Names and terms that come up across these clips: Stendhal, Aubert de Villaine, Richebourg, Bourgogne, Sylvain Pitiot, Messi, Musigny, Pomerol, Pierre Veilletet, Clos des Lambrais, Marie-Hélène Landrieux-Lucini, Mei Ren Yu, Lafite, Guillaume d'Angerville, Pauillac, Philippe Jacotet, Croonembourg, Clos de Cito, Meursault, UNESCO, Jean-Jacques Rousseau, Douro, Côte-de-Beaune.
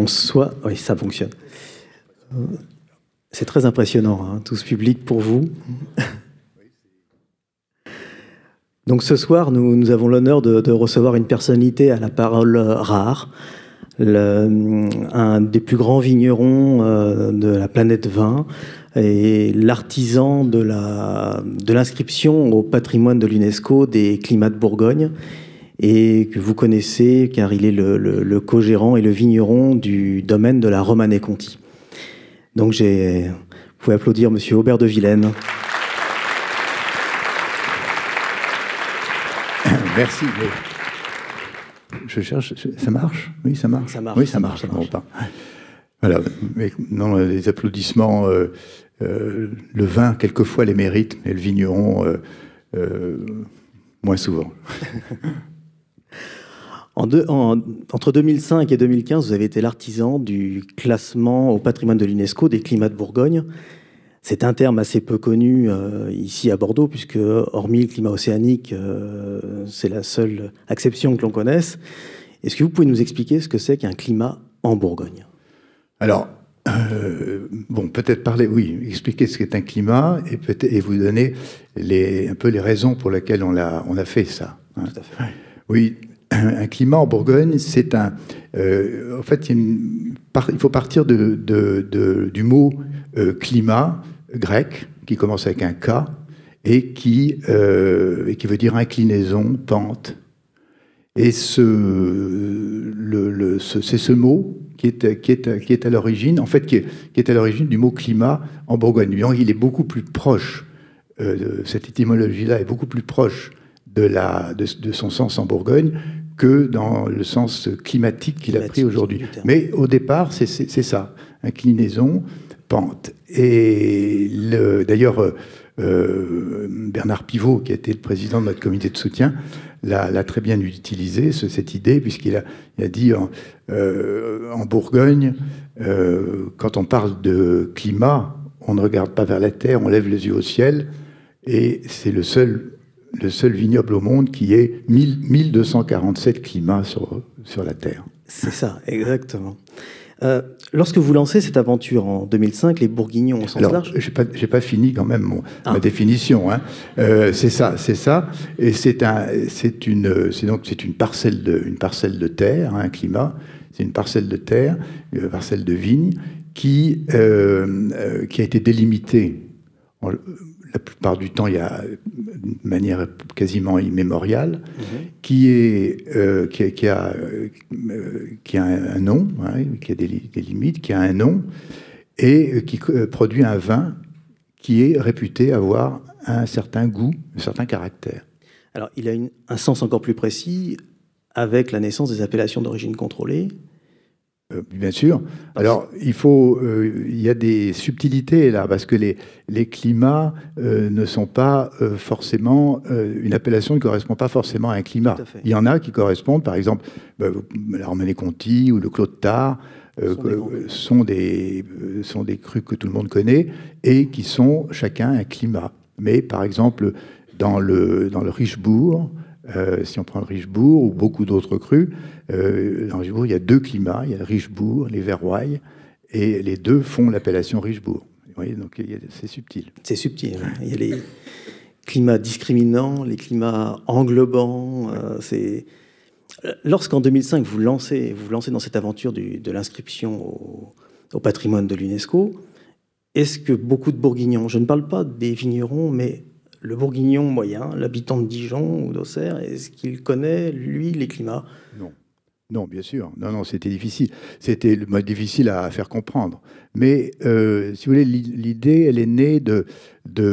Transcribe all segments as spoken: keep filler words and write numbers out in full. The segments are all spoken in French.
bonsoir. Oui, ça fonctionne. C'est très impressionnant, hein, tout ce public pour vous. Donc ce soir, nous, nous avons l'honneur de, de recevoir une personnalité à la parole rare, le, un des plus grands vignerons euh, de la planète vin et l'artisan de la, de l'inscription au patrimoine de l'UNESCO des climats de Bourgogne, et que vous connaissez car il est le, le, le co-gérant et le vigneron du domaine de la Romanée-Conti. Donc j'ai, vous pouvez applaudir monsieur Aubert de Villaine. Merci. Je cherche, ça marche ? Oui, ça marche. Ça marche. Oui, ça marche. Ça marche. Ça marche. Voilà. Mais non, les applaudissements, euh, euh, le vin quelquefois les mérite, mais le vigneron euh, euh, moins souvent. En deux, en, entre deux mille cinq et deux mille quinze, vous avez été l'artisan du classement au patrimoine de l'UNESCO des climats de Bourgogne. C'est un terme assez peu connu euh, ici à Bordeaux, puisque hormis le climat océanique, euh, c'est la seule acception que l'on connaisse. Est-ce que vous pouvez nous expliquer ce que c'est qu'un climat en Bourgogne ? Alors, euh, bon, peut-être parler, oui, expliquer ce qu'est un climat et, peut-être, et vous donner les, un peu les raisons pour lesquelles on a, on a fait ça. Hein. Tout à fait. Oui. Un climat en Bourgogne, c'est un... Euh, en fait, il faut partir de, de, de, du mot euh, climat grec, qui commence avec un K, et qui, euh, et qui veut dire inclinaison, pente. Et ce, le, le, ce, c'est ce mot qui est, qui est, qui est à l'origine, en fait, qui est, qui est à l'origine du mot climat en Bourgogne. Donc, il est beaucoup plus proche, euh, cette étymologie-là est beaucoup plus proche de, la, de, de son sens en Bourgogne que dans le sens climatique qu'il climatique a pris aujourd'hui. Mais au départ, c'est, c'est, c'est ça, inclinaison, pente. Et le, d'ailleurs, euh, Bernard Pivot, qui a été le président de notre comité de soutien, l'a, l'a très bien utilisé, ce, cette idée, puisqu'il a, il a dit en, euh, en Bourgogne, euh, quand on parle de climat, on ne regarde pas vers la terre, on lève les yeux au ciel, et c'est le seul... le seul vignoble au monde qui ait mille deux cent quarante-sept climats sur, sur la Terre. C'est ça, exactement. Euh, lorsque vous lancez cette aventure en deux mille cinq, les Bourguignons au sens Alors, large... j'ai pas, j'ai pas fini quand même mon, ah. ma définition. Hein. Euh, c'est ça, c'est ça. Et c'est, un, c'est, une, c'est donc c'est une, parcelle de, une parcelle de terre, un hein, climat. C'est une parcelle de terre, une parcelle de vigne qui, euh, qui a été délimitée. En, la plupart du temps, il y a une manière quasiment immémoriale, mmh. qui, est, euh, qui, a, qui, a, euh, qui a un nom, hein, qui a des, des limites, qui a un nom, et euh, qui euh, produit un vin qui est réputé avoir un certain goût, un certain caractère. Alors, il a une, un sens encore plus précis avec la naissance des appellations d'origine contrôlée. Euh, bien sûr. Alors, il faut, euh, il y a des subtilités là, parce que les, les climats euh, ne sont pas euh, forcément... Euh, une appellation ne correspond pas forcément à un climat. Il y en a qui correspondent, par exemple, ben, la Romanée-Conti ou le Clos de Tart, euh, sont, euh, sont, des, euh, sont des crus que tout le monde connaît et qui sont chacun un climat. Mais, par exemple, dans le, dans le Richebourg, Euh, si on prend le Richebourg ou beaucoup d'autres crus, euh, dans le Richebourg, il y a deux climats. Il y a le Richebourg, les Verroilles, et les deux font l'appellation Richebourg. Vous voyez, donc il y a, c'est subtil. C'est subtil. Hein. Il y a les climats discriminants, les climats englobants. Ouais. Euh, c'est... Lorsqu'en deux mille cinq, vous lancez, vous lancez dans cette aventure du, de l'inscription au, au patrimoine de l'UNESCO, est-ce que beaucoup de Bourguignons, je ne parle pas des vignerons, mais... le bourguignon moyen, l'habitant de Dijon ou d'Auxerre, est-ce qu'il connaît, lui, les climats ? Non. Non, bien sûr. Non, non, c'était difficile. C'était difficile à faire comprendre. Mais, euh, si vous voulez, l'idée, elle est née de, de,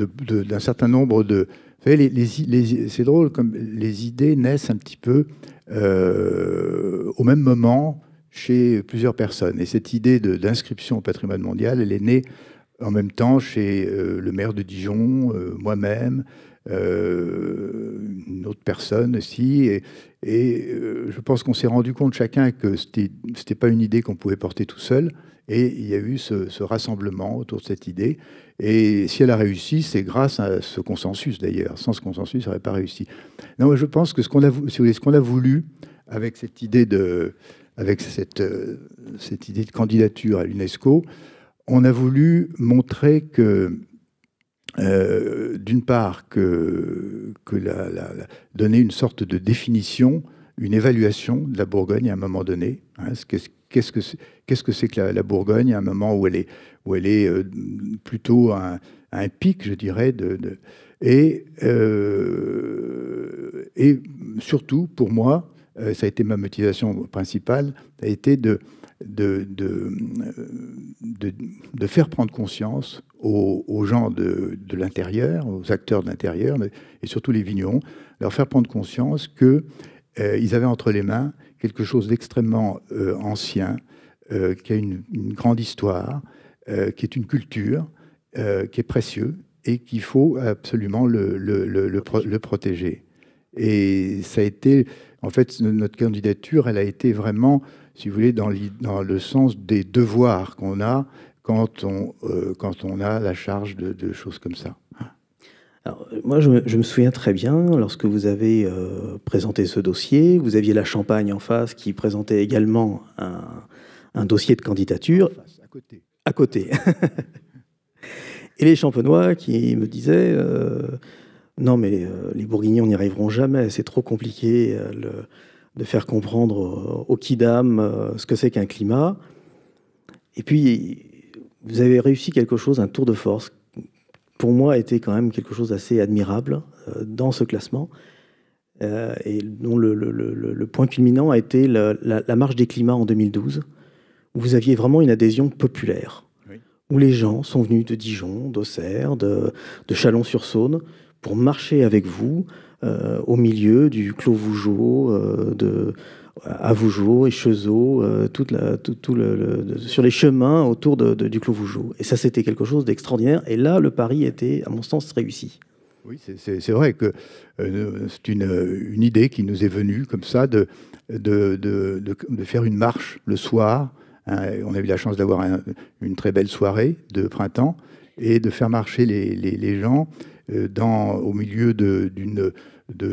de, de, d'un certain nombre de... Vous savez, les, les, les, c'est drôle, comme les idées naissent un petit peu euh, au même moment chez plusieurs personnes. Et cette idée de, d'inscription au patrimoine mondial, elle est née... en même temps, chez euh, le maire de Dijon, euh, moi-même, euh, une autre personne aussi. Et, et euh, je pense qu'on s'est rendu compte chacun que c'était, c'était pas une idée qu'on pouvait porter tout seul. Et il y a eu ce, ce rassemblement autour de cette idée. Et si elle a réussi, c'est grâce à ce consensus d'ailleurs. Sans ce consensus, ça n'aurait pas réussi. Non, je pense que ce qu'on a, si vous voulez, ce qu'on a voulu avec cette idée de, avec cette, cette idée de candidature à l'UNESCO, on a voulu montrer que, euh, d'une part, que, que la, la, la, donner une sorte de définition, une évaluation de la Bourgogne à un moment donné. Hein, qu'est-ce que c'est qu'est-ce que c'est que la, la Bourgogne à un moment où elle est, où elle est euh, plutôt à un, à un pic, je dirais, de, de, et, euh, et surtout, pour moi, euh, ça a été ma motivation principale, ça a été de, de, de, de, de faire prendre conscience aux, aux gens de, de l'intérieur, aux acteurs de l'intérieur, et surtout les vignerons, leur faire prendre conscience que Euh, ils avaient entre les mains quelque chose d'extrêmement euh, ancien, euh, qui a une, une grande histoire, euh, qui est une culture, euh, qui est précieux et qu'il faut absolument le, le, le, le, pro le protéger. Et ça a été, en fait, notre candidature, elle a été vraiment, si vous voulez, dans, dans le sens des devoirs qu'on a quand on, euh, quand on a la charge de, de choses comme ça. Alors, moi, je, je me souviens très bien, lorsque vous avez euh, présenté ce dossier, vous aviez la Champagne en face qui présentait également un, un dossier de candidature. En face, à côté. À côté. Et les Champenois qui me disaient euh, « Non, mais euh, les Bourguignons n'y arriveront jamais, c'est trop compliqué euh, le, de faire comprendre euh, aux quidam euh, ce que c'est qu'un climat. » Et puis, vous avez réussi quelque chose, un tour de force, pour moi, était quand même quelque chose d'assez admirable euh, dans ce classement, euh, et dont le, le, le, le point culminant a été la, la, la marche des climats en deux mille douze, où vous aviez vraiment une adhésion populaire, oui, où les gens sont venus de Dijon, d'Auxerre, de, de Chalon-sur-Saône, pour marcher avec vous euh, au milieu du Clos Vougeot, euh, de, à Vougeot, Échezeaux, euh, toute la, tout, tout le, le, sur les chemins autour de, de, du Clos Vougeot. Et ça, c'était quelque chose d'extraordinaire. Et là, le pari était, à mon sens, réussi. Oui, c'est vrai que euh, c'est une, une idée qui nous est venue, comme ça, de, de, de, de, de faire une marche le soir. Hein, on a eu la chance d'avoir un, une très belle soirée de printemps et de faire marcher les, les, les gens euh, dans, au milieu de, de,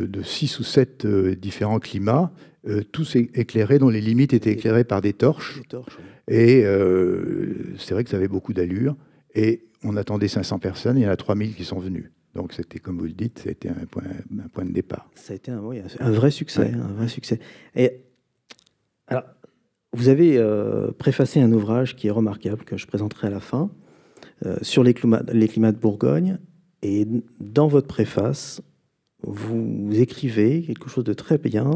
de six ou sept euh, différents climats. Euh, tous éclairés, dont les limites étaient éclairées par des torches. Des torches oui. Et euh, c'est vrai que ça avait beaucoup d'allure. Et on attendait cinq cents personnes, et il y en a trois mille qui sont venues. Donc c'était, comme vous le dites, ça a été un point, un point de départ. Ça a été un, oui, un, un vrai succès. Ouais. Un vrai succès. Et, alors, vous avez euh, préfacé un ouvrage qui est remarquable, que je présenterai à la fin, euh, sur les climats, les climats de Bourgogne. Et dans votre préface, vous, vous écrivez quelque chose de très bien.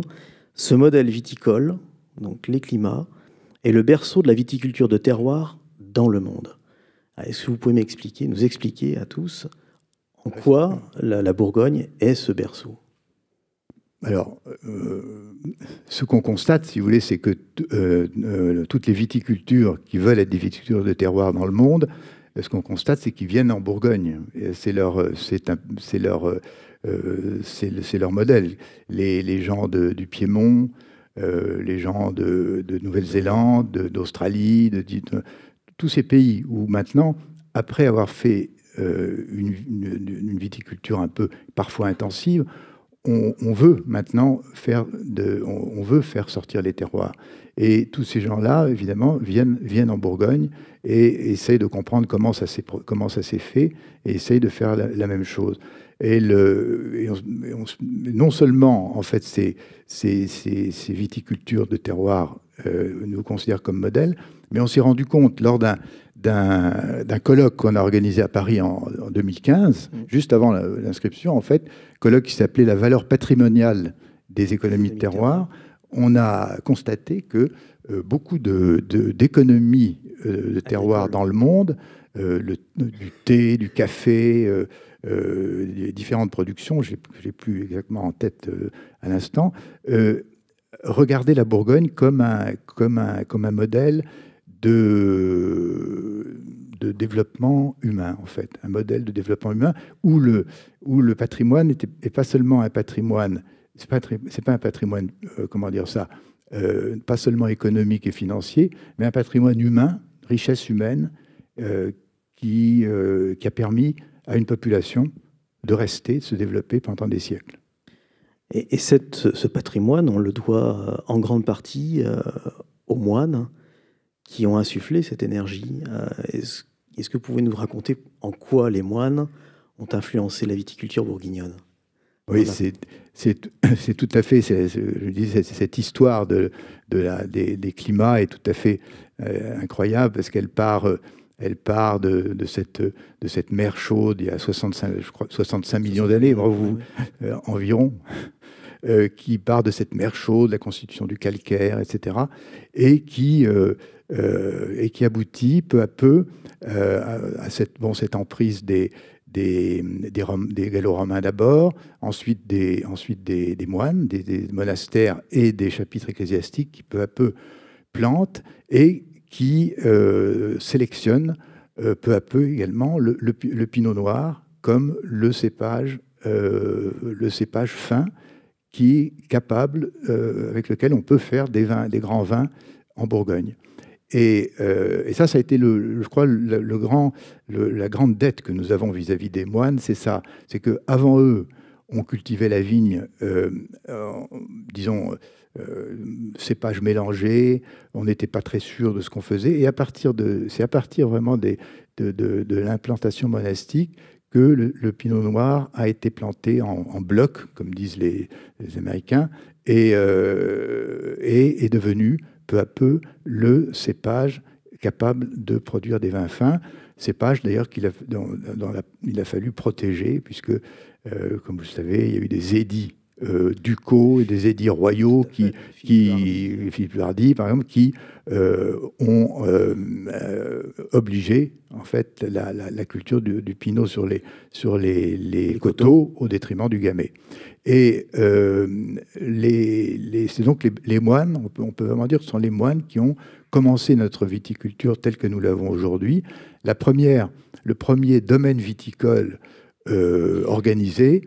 Ce modèle viticole, donc les climats, est le berceau de la viticulture de terroir dans le monde. Est-ce que vous pouvez m'expliquer, nous expliquer à tous en quoi la, la Bourgogne est ce berceau? Alors, euh, ce qu'on constate, si vous voulez, c'est que euh, euh, toutes les viticultures qui veulent être des viticultures de terroir dans le monde, ce qu'on constate, c'est qu'ils viennent en Bourgogne. C'est leur, c'est leur, euh, c'est leur modèle. Les, les gens de, du Piémont, euh, les gens de, de Nouvelle-Zélande, d'Australie, de, de, de tous ces pays où maintenant, après avoir fait euh, une, une, une viticulture un peu parfois intensive, on, on veut maintenant faire, de, on, on veut faire sortir les terroirs. Et tous ces gens-là, évidemment, viennent, viennent en Bourgogne et essayent de comprendre comment ça s'est fait et essayent de faire la, la même chose. Et, le, et, on, et on, non seulement, en fait, ces, ces, ces, ces viticultures de terroir euh, nous considèrent comme modèles, mais on s'est rendu compte lors d'un d'un colloque qu'on a organisé à Paris en, en deux mille quinze, mmh. juste avant l'inscription, en fait, colloque qui s'appelait « La valeur patrimoniale des économies de terroir », on a constaté que euh, beaucoup d'économies de, de, euh, de terroir dans le monde, euh, le, du thé, du café, euh, euh, les différentes productions, je n'ai plus exactement en tête euh, à l'instant, euh, regardaient la Bourgogne comme un, comme un, comme un modèle de, de développement humain, en fait. Un modèle de développement humain où le, où le patrimoine n'est pas seulement un patrimoine. C'est pas, pas un patrimoine, euh, comment dire ça, euh, pas seulement économique et financier, mais un patrimoine humain, richesse humaine, euh, qui, euh, qui a permis à une population de rester, de se développer pendant des siècles. Et, et cette, ce patrimoine, on le doit en grande partie euh, aux moines qui ont insufflé cette énergie. Euh, est-ce, est-ce que vous pouvez nous raconter en quoi les moines ont influencé la viticulture bourguignonne ? Oui, c'est, c'est, c'est tout à fait, c'est, je dis, c'est, cette histoire de, de la, des, des climats est tout à fait euh, incroyable, parce qu'elle part, euh, elle part de, de, cette, de cette mer chaude il y a soixante-cinq, je crois, soixante-cinq millions d'années, vous, euh, environ, euh, qui part de cette mer chaude, la constitution du calcaire, et cetera, et qui... Euh, Euh, et qui aboutit peu à peu euh, à cette, bon, cette emprise des, des, des, Rom, des gallo-romains d'abord, ensuite des, ensuite des, des moines, des, des monastères et des chapitres ecclésiastiques qui peu à peu plantent et qui euh, sélectionnent euh, peu à peu également le, le, le pinot noir comme le cépage, euh, le cépage fin qui est capable, euh, avec lequel on peut faire des, vins, des grands vins en Bourgogne. Et, euh, et ça, ça a été, le, je crois, le, le grand, le, la grande dette que nous avons vis-à-vis des moines, c'est ça. C'est qu'avant eux, on cultivait la vigne, euh, en, disons, euh, cépages mélangés, on n'était pas très sûr de ce qu'on faisait. Et à partir de, c'est à partir vraiment des, de, de, de l'implantation monastique que le, le pinot noir a été planté en, en bloc, comme disent les, les Américains, et, euh, et est devenu... peu à peu, le cépage capable de produire des vins fins. Cépage, d'ailleurs, qu'il a, dans, dans la, il a fallu protéger, puisque, euh, comme vous le savez, il y a eu des édits euh, ducaux et des édits royaux, qui, qui, Philippe Hardy, par exemple, qui euh, ont euh, euh, obligé, en fait, la, la, la culture du, du pinot sur les, sur les, les, les coteaux, coteaux, au détriment du gamay. Et euh, les, les, c'est donc les, les moines, on peut, on peut vraiment dire que ce sont les moines qui ont commencé notre viticulture telle que nous l'avons aujourd'hui. La première, le premier domaine viticole euh, organisé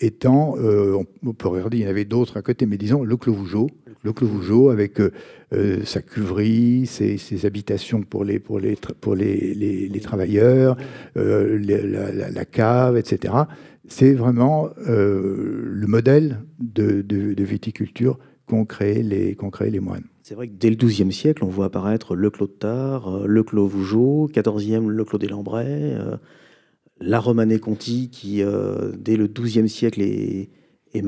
étant, euh, on, on peut regarder, il y en avait d'autres à côté, mais disons le Clos Vougeot, le Clos Vougeot avec euh, sa cuverie, ses, ses habitations pour les, pour les, pour les, les, les travailleurs, euh, les, la, la, la cave, et cetera. C'est vraiment euh, le modèle de, de, de viticulture qu'ont créé, les, qu'ont créé les moines. C'est vrai que dès le douzième siècle, on voit apparaître le Clos de Tart, le Clos Vougeot, quatorzième le Clos des Lambrais, euh, la Romanée-Conti qui, euh, dès le douzième siècle, est, est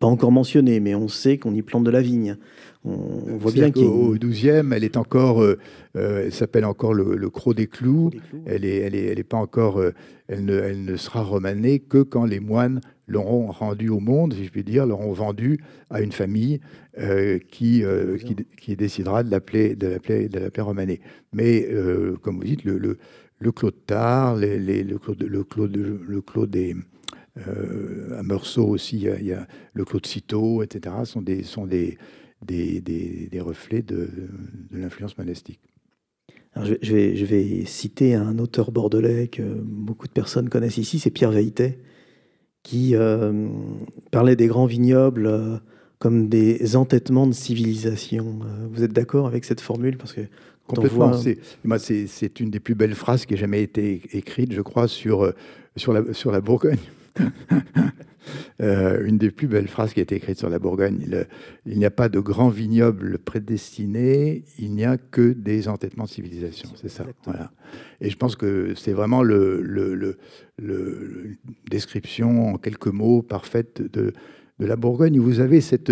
pas encore mentionnée, mais on sait qu'on y plante de la vigne. On, on voit bien qu'au douzième, elle est encore, euh, elle s'appelle encore le, le Cros des Clous. Des clous. Elle est, elle est, elle est pas encore, euh, elle ne, elle ne sera romanée que quand les moines l'auront rendue au monde, si je puis dire, l'auront vendue à une famille euh, qui, euh, qui, qui décidera de l'appeler, de l'appeler, de l'appeler romanée. Mais euh, comme vous dites, le, le, le Clos de Tart, les, les, le Clos de, le Clos de, le Clos des euh, à Meursault aussi, il y, y a le Clos de Cito, et cetera. sont des, sont des Des, des, des reflets de, de l'influence monastique. Alors je, je, vais, je vais citer un auteur bordelais que beaucoup de personnes connaissent ici, c'est Pierre Veilletet, qui euh, parlait des grands vignobles euh, comme des entêtements de civilisation. Vous êtes d'accord avec cette formule? Parce que complètement. Voit... C'est, moi, c'est, c'est une des plus belles phrases qui ait jamais été écrite, je crois, sur, sur, la, sur la Bourgogne. Euh, une des plus belles phrases qui a été écrite sur la Bourgogne. Le, il n'y a pas de grands vignobles prédestinés, il n'y a que des entêtements de civilisation. C'est ça. Voilà. Et je pense que c'est vraiment le, le, le, le description en quelques mots parfaite de, de la Bourgogne. Vous avez cette...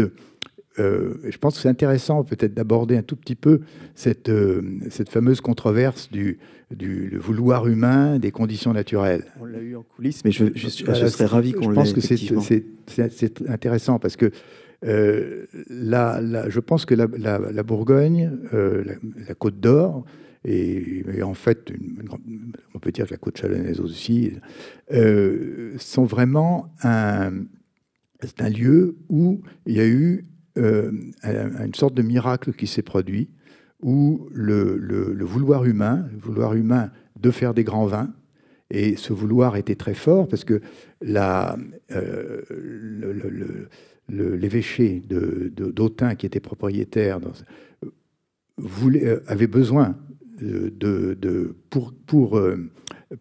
Euh, je pense que c'est intéressant peut-être d'aborder un tout petit peu cette, euh, cette fameuse controverse du, du le vouloir humain des conditions naturelles. On l'a eu en coulisses, mais je, je, je, je serais ravi qu'on l'ait. Je pense que c'est, c'est, c'est, c'est intéressant parce que euh, la, la, je pense que la, la, la Bourgogne, euh, la, la Côte d'Or, et, et en fait, une, une, on peut dire que la Côte chalonnaise aussi, euh, sont vraiment un, c'est un lieu où il y a eu Euh, une sorte de miracle qui s'est produit, où le, le, le vouloir humain, le vouloir humain de faire des grands vins, et ce vouloir était très fort parce que la, euh, le, le, le, le, l'évêché de, de, d'Autun, qui était propriétaire, dans, voulait, euh, avait besoin de, de, de, pour, pour, euh,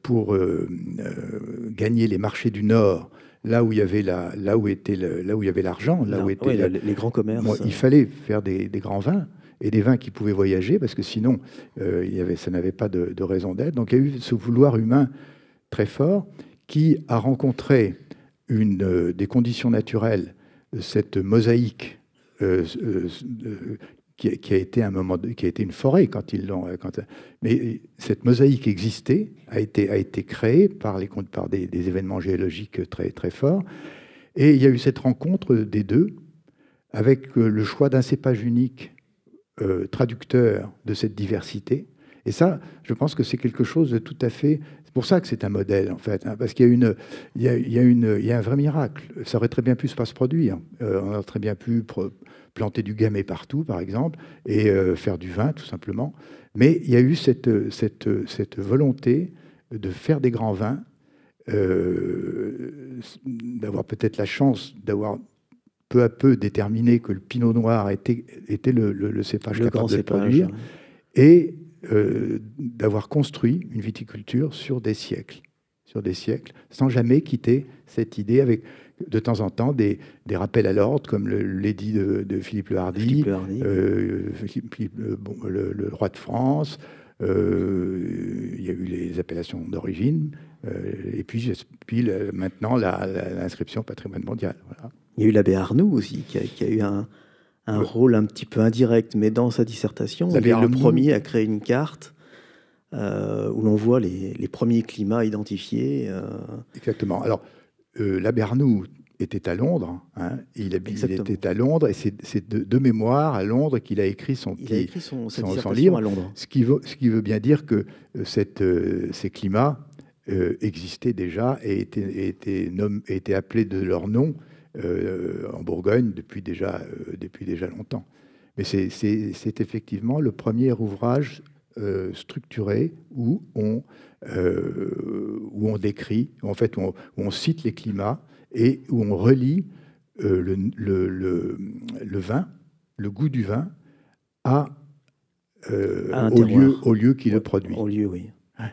pour euh, euh, gagner les marchés du Nord, là où il y avait la, là où était le, là où il y avait l'argent, là non, où étaient ouais, la, les grands commerces. Bon, il fallait faire des, des grands vins et des vins qui pouvaient voyager parce que sinon, euh, il y avait, ça n'avait pas de, de raison d'être. Donc il y a eu ce vouloir humain très fort qui a rencontré une, euh, des conditions naturelles, cette mosaïque euh, euh, euh, qui, qui a été un moment, de, qui a été une forêt quand ils l'ont. Quand, mais cette mosaïque existait, a été a été créée par les par des, des événements géologiques très très forts. Et il y a eu cette rencontre des deux, avec le choix d'un cépage unique, euh, traducteur de cette diversité. Et ça, je pense que c'est quelque chose de tout à fait... C'est pour ça que c'est un modèle, en fait, hein, parce qu'il y a, une, il y a, il y a une, il y a un vrai miracle. Ça aurait très bien pu pas se produire. Euh, on aurait très bien pu planter du gamay partout, par exemple, et euh, faire du vin, tout simplement. Mais il y a eu cette, cette, cette volonté de faire des grands vins, euh, d'avoir peut-être la chance d'avoir peu à peu déterminé que le pinot noir était, était le, le, le cépage le capable de cépage, produire. Hein. Et... Euh, d'avoir construit une viticulture sur des siècles, sur des siècles, sans jamais quitter cette idée, avec de temps en temps des, des rappels à l'ordre, comme l'édit de, de Philippe le Hardy, Philippe le, Hardy. Euh, Philippe, euh, bon, le, le roi de France. Euh, il y a eu les appellations d'origine, euh, et puis, puis le, maintenant la, la, l'inscription patrimoine mondial. Voilà. Il y a eu l'abbé Arnoux aussi, qui a, qui a eu un... un ouais. rôle un petit peu indirect, mais dans sa dissertation, il est le premier à créer une carte euh, où l'on voit les, les premiers climats identifiés. Euh... Exactement. Alors, euh, l'abbé Arnoux était à Londres. Hein. Il, il était à Londres, et c'est de, de mémoire à Londres qu'il a écrit son, petit, a écrit son, son, son livre. À Londres. Ce qui veut, ce qui veut bien dire que cette, euh, ces climats euh, existaient déjà et étaient, étaient, nomm, étaient appelés de leur nom. Euh, en Bourgogne depuis déjà, euh, depuis déjà longtemps. Mais c'est, c'est, c'est effectivement le premier ouvrage euh, structuré où on, euh, où on décrit, en fait, où on, où on cite les climats et où on relie euh, le, le, le, le vin, le goût du vin, à, euh, à au, lieu, au lieu qui au, le produit. Au lieu, oui. Ouais.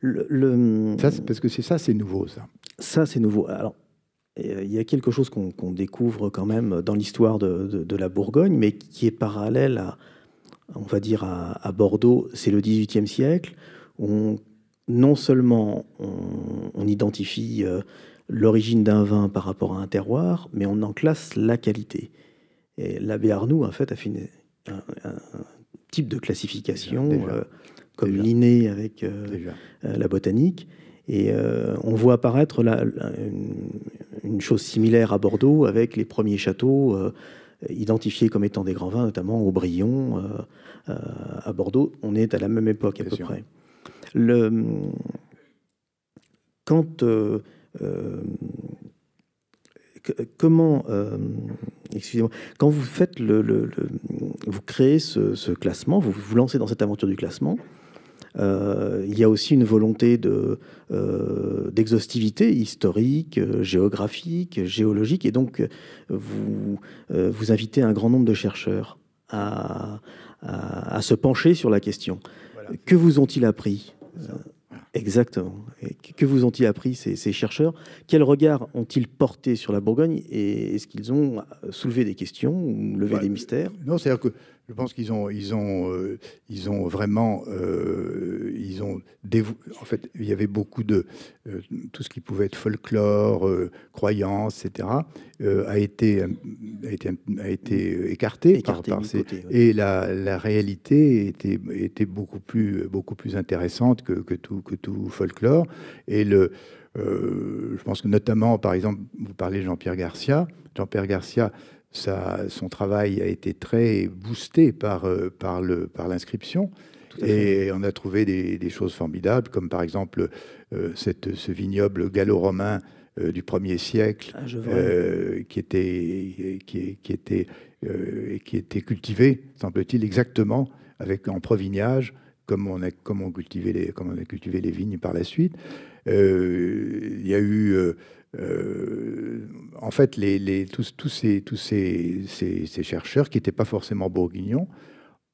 Le, le... Ça, parce que c'est ça, c'est nouveau, ça. Ça, c'est nouveau. Alors, il y a quelque chose qu'on qu'on découvre quand même dans l'histoire de, de, de la Bourgogne, mais qui est parallèle à, on va dire, à, à Bordeaux. C'est le dix-huitième siècle, où on, non seulement on, on identifie l'origine d'un vin par rapport à un terroir, mais on en classe la qualité. Et l'abbé Arnoux, en fait, a fait une, un, un type de classification, déjà, déjà, euh, comme déjà. Linné avec euh, euh, la botanique. Et euh, on voit apparaître la, la, une, une chose similaire à Bordeaux avec les premiers châteaux euh, identifiés comme étant des grands vins, notamment au Brion, euh, euh, à Bordeaux. On est à la même époque à Bien peu sûr. près. Le, quand, euh, euh, que, comment, euh, excusez-moi, quand vous faites le, le, le vous créez ce, ce classement, vous vous lancez dans cette aventure du classement. Euh, il y a aussi une volonté de, euh, d'exhaustivité historique, géographique, géologique. Et donc, vous, euh, vous invitez un grand nombre de chercheurs à, à, à se pencher sur la question. Voilà. Que vous ont-ils appris ? euh, Exactement. Et que vous ont-ils appris, ces, ces chercheurs ? Quel regard ont-ils porté sur la Bourgogne ? Et est-ce qu'ils ont soulevé des questions ou levé ouais, des mystères ? Non, c'est-à-dire que je pense qu'ils ont, ils ont, euh, ils ont vraiment, euh, ils ont dévou... en fait, il y avait beaucoup de euh, tout ce qui pouvait être folklore, euh, croyance, et cetera Euh, a été, a été, a été écarté, écarté par, par ces... côté, ouais. Et la, la réalité était, était beaucoup plus, beaucoup plus intéressante que, que tout, que tout folklore. Et le, euh, je pense que notamment, par exemple, vous parlez de Jean-Pierre Garcia, Jean-Pierre Garcia. Ça, son travail a été très boosté par, euh, par, le, par l'inscription. Et on a trouvé des, des choses formidables, comme par exemple euh, cette, ce vignoble gallo-romain euh, du premier siècle, ah, euh, qui était, qui, qui était, euh, qui était cultivé, semble-t-il, exactement avec, en provignage, comme on a, comme on cultivait les, comme on a cultivé les vignes par la suite. Euh, il y a eu... Euh, Euh, en fait, les, les, tous, tous, ces, tous ces, ces, ces chercheurs qui n'étaient pas forcément bourguignons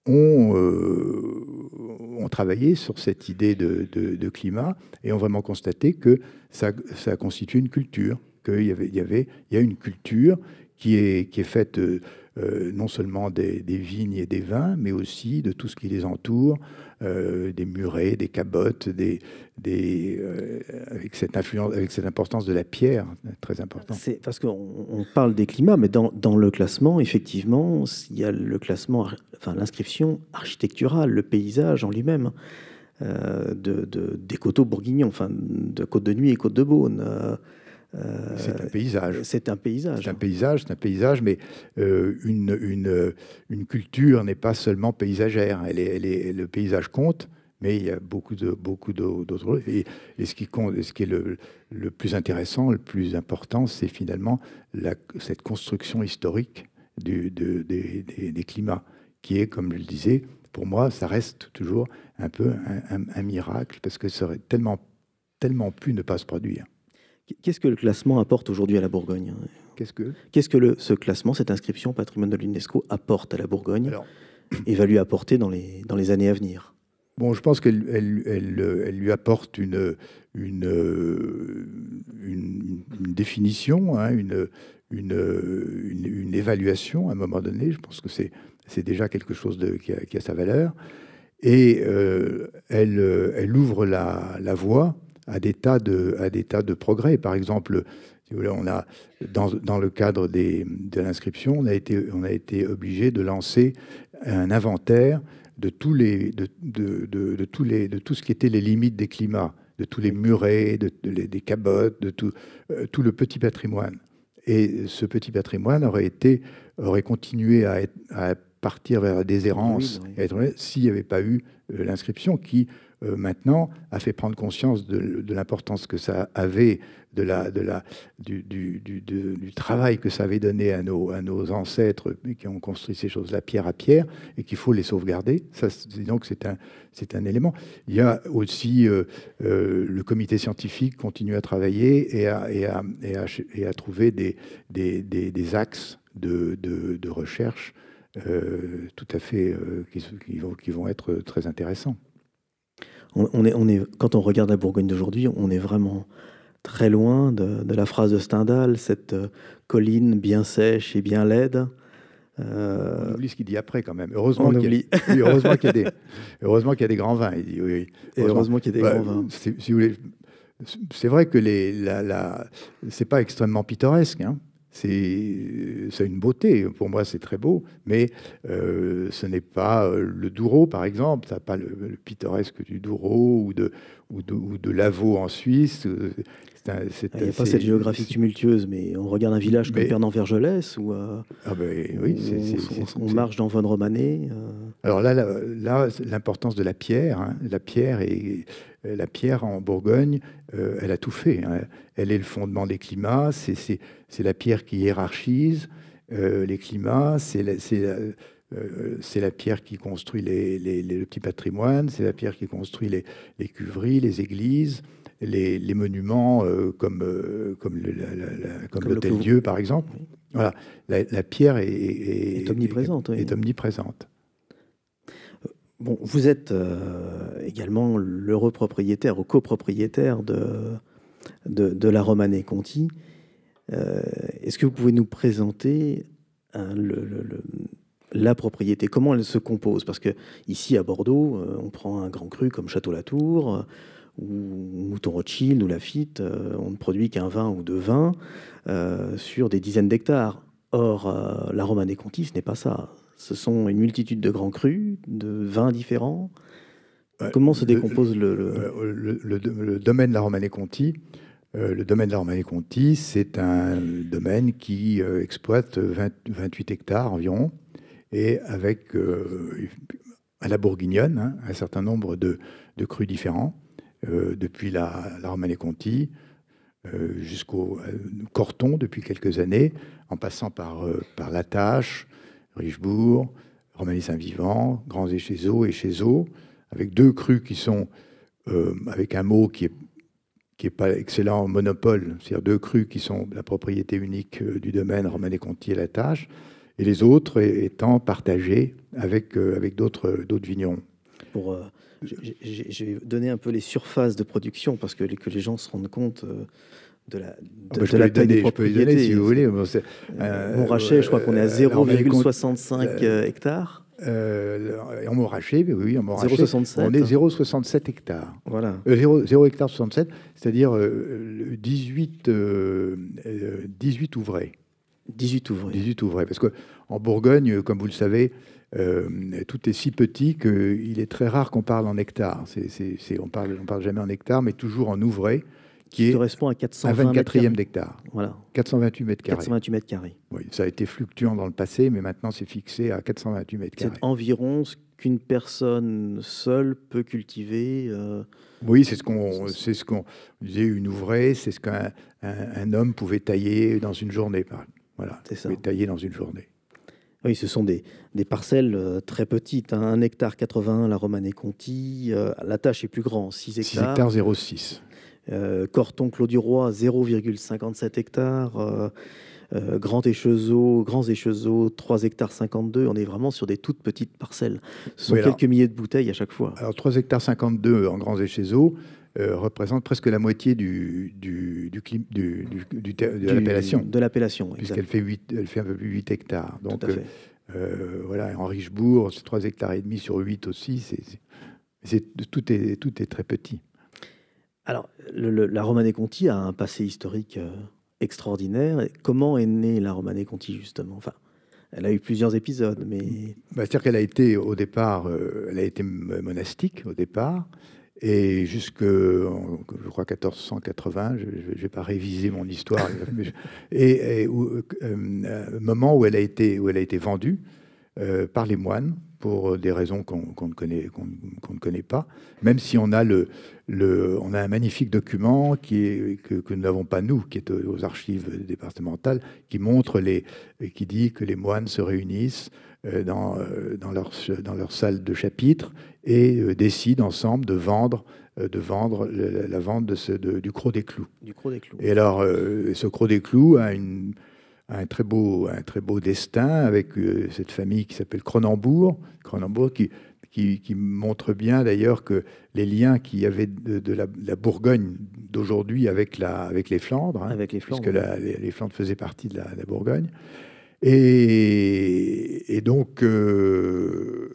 ont, euh, ont travaillé sur cette idée de, de, de climat et ont vraiment constaté que ça, ça constitue une culture, qu'il y avait, il y avait, il y a une culture qui est, qui est faite euh, euh, non seulement des, des vignes et des vins, mais aussi de tout ce qui les entoure, euh, des murets, des cabottes, des, des, euh, avec, cette influence, avec cette importance de la pierre, très importante. C'est parce qu'on parle des climats, mais dans, dans le classement, effectivement, il y a le classement, enfin l'inscription architecturale, le paysage en lui-même. Euh, de, de, des coteaux bourguignons, enfin de Côte-de-Nuit et Côte-de-Beaune. Euh, c'est un paysage. C'est un paysage. C'est un paysage, c'est un paysage, mais euh, une, une, une culture n'est pas seulement paysagère. Elle est, elle est, le paysage compte, mais il y a beaucoup de, beaucoup d'autres. Et, et ce qui compte, ce qui est le, le plus intéressant, le plus important, c'est finalement la, cette construction historique du, de, des, des, des climats, qui est, comme je le disais, pour moi, ça reste toujours un peu un, un, un miracle, parce que ça aurait tellement, tellement pu ne pas se produire. Qu'est-ce que le classement apporte aujourd'hui à la Bourgogne ? Qu'est-ce que, Qu'est-ce que le, ce classement, cette inscription au patrimoine de l'UNESCO apporte à la Bourgogne ? Alors, et va lui apporter dans les, dans les années à venir ? Bon, je pense qu'elle elle, elle, elle lui apporte une, une, une, une définition, hein, une, une, une, une évaluation à un moment donné. Je pense que c'est... c'est déjà quelque chose de, qui, a, qui a sa valeur. Et euh, elle, elle ouvre la, la voie à des, tas de, à des tas de progrès. Par exemple, on a, dans, dans le cadre des, de l'inscription, on a été, on a été obligé de lancer un inventaire de, tous les, de, de, de, de, tous les, de tout ce qui était les limites des climats, de tous les murets, de, de les, des cabottes, de tout, euh, tout le petit patrimoine. Et ce petit patrimoine aurait, été, aurait continué à être... À partir vers la déshérence, oui, oui. S'il n'y avait pas eu euh, l'inscription qui, euh, maintenant, a fait prendre conscience de, de l'importance que ça avait, de la, de la, du, du, du, de, du travail que ça avait donné à nos, à nos ancêtres qui ont construit ces choses-là pierre à pierre, et qu'il faut les sauvegarder. Ça, donc, c'est un, c'est un élément. Il y a aussi euh, euh, le comité scientifique continue à travailler et à, et à, et à, et à trouver des, des, des, des axes de, de, de recherche Euh, tout à fait, euh, qui, qui, vont, qui vont être très intéressants. On, on est, on est, quand on regarde la Bourgogne d'aujourd'hui, on est vraiment très loin de, de la phrase de Stendhal, cette euh, colline bien sèche et bien laide. Euh... On oublie ce qu'il dit après quand même. Heureusement qu'il y, oui, qu y a des grands vins. Il dit, oui, oui. Heureusement, et heureusement qu'il y a des bah, grands vins. Si vous voulez, c'est vrai que les, la, la, c'est pas extrêmement pittoresque, hein. C'est, c'est une beauté. Pour moi, c'est très beau, mais euh, ce n'est pas euh, le Douro, par exemple. Ça n'a pas le, le pittoresque du Douro ou de, ou de, ou de Lavaux en Suisse. C'est un, c'est Il n'y a pas cette géographie tumultueuse, mais on regarde un village mais, comme Pernan-Vergelès où, euh, ah ben, oui, c'est, où c'est, c'est, on, on marche dans Vonne Romanée. Euh... Alors là, là, là l'importance de la pierre, hein, la pierre est... La pierre en Bourgogne, euh, elle a tout fait. Hein. Elle est le fondement des climats, c'est la pierre qui hiérarchise euh, les climats, c'est la, la, euh, la pierre qui construit les, les, les, le petit patrimoine, c'est la pierre qui construit les, les cuveries, les églises, les, les monuments euh, comme, euh, comme l'Hôtel-Dieu, par exemple. Oui. Voilà. La, la pierre est, est, est omniprésente. Est, oui. est omniprésente. Bon, vous êtes euh, également l'heureux propriétaire ou copropriétaire de, de, de la Romanée-Conti. Euh, est-ce que vous pouvez nous présenter hein, le, le, le, la propriété, comment elle se compose ? Parce qu'ici, à Bordeaux, euh, on prend un grand cru comme Château-Latour euh, ou Mouton Rothschild ou Lafite. Euh, on ne produit qu'un vin ou deux vins euh, sur des dizaines d'hectares. Or, euh, la Romanée-Conti, ce n'est pas ça. Ce sont une multitude de grands crus, de vins différents. Euh, Comment se décompose le... Le, le... le, le, le domaine de la Romanée-Conti, euh, le domaine de la Romanée-Conti, c'est un domaine qui euh, exploite vingt, vingt-huit hectares environ, et avec, euh, à la bourguignonne, hein, un certain nombre de, de crus différents, euh, depuis la, la Romanée-Conti, euh, jusqu'au euh, Corton, depuis quelques années, en passant par, euh, par la Tâche, Richebourg, Romanée-Saint-Vivant, Grands Échezeaux, Échezeaux, avec deux crus qui sont, euh, avec un mot qui n'est qui est pas excellent, monopole, c'est-à-dire deux crus qui sont la propriété unique du domaine Romanée-Conti et la Tâche, et les autres étant partagés avec, euh, avec d'autres vignerons. Pour, euh, je, je, je vais donner un peu les surfaces de production, parce que les, que les gens se rendent compte... Euh, de la, de, oh bah de la taille donner, des propriétés, si vous voulez. Bon, euh, Montrachet, euh, je crois qu'on est à zéro virgule soixante-cinq euh, hectares. Euh, en Montrachet, oui, en Montrachet, on est zéro virgule soixante-sept hectares. Voilà. Euh, zéro virgule soixante-sept hectares, c'est-à-dire euh, dix-huit, euh, dix-huit ouvrés. dix-huit ouvrés. dix-huit ouvrés, parce qu'en Bourgogne, comme vous le savez, euh, tout est si petit qu'il est très rare qu'on parle en hectares. C'est, c'est, c'est, on parle, on parle jamais en hectares, mais toujours en ouvrés. Qui, qui correspond à quatre cent vingt-quatrième d'hectare. Voilà. quatre cent vingt-huit mètres carrés. quatre cent vingt-huit mètres carrés. Oui, ça a été fluctuant dans le passé, mais maintenant c'est fixé à quatre cent vingt-huit mètres carrés. C'est environ ce qu'une personne seule peut cultiver. Euh... Oui, c'est ce qu'on, c'est ce qu'on disait, une ouvrée, c'est ce qu'un un, un homme pouvait tailler dans une journée. Voilà, c'est ça. Pouvait tailler dans une journée. Oui, ce sont des, des parcelles très petites. Hein. un hectare quatre-vingts, la Romanée-Conti. Euh, la tâche est plus grande, six hectares. six hectares zéro virgule six. Euh, Corton, Clos du Roi, zéro virgule cinquante-sept hectares. Euh, euh, Grands Échezeaux, Grands Échezeaux, trois hectares cinquante-deux. On est vraiment sur des toutes petites parcelles. Ce sont oui, alors, quelques milliers de bouteilles à chaque fois. Alors trois hectares cinquante-deux en Grands Échezeaux euh, représente presque la moitié du, du, du, du, du, du, de l'appellation. De l'appellation, oui. Puisqu'elle fait, fait un peu plus de huit hectares. Donc, tout à fait. Euh, voilà, en Richebourg, c'est trois hectares et demi sur huit aussi. C'est, c'est, c'est, tout, est, tout est très petit. Alors, le, le, la Romanée-Conti a un passé historique euh, extraordinaire. Et comment est née la Romanée-Conti, justement? Enfin, elle a eu plusieurs épisodes, mais... Bah, c'est-à-dire qu'elle a été, au départ, euh, elle a été monastique, au départ, et jusqu'en, je crois, quatorze cent quatre-vingts, je ne vais pas réviser mon histoire, et, et au, euh, moment où elle a été, où elle a été vendue euh, par les moines, pour des raisons qu'on, qu'on ne connaît, qu'on, qu'on ne connaît pas, même si on a, le, le, on a un magnifique document qui est, que, que nous n'avons pas, nous, qui est aux archives départementales, qui montre, les, qui dit que les moines se réunissent dans, dans, leur, dans leur salle de chapitre et décident ensemble de vendre, de vendre la, la vente de ce, de, du Cros des Clous. Du Cros des Clous. Et alors, ce Cros des Clous a une... Un très, beau, un très beau destin avec euh, cette famille qui s'appelle Croonembourg, Croonembourg qui, qui, qui montre bien d'ailleurs que les liens qu'il y avait de, de, la, de la Bourgogne d'aujourd'hui avec, la, avec les Flandres, hein, avec les Flandres, puisque la, les, les Flandres faisaient partie de la, de la Bourgogne. Et, et donc, euh,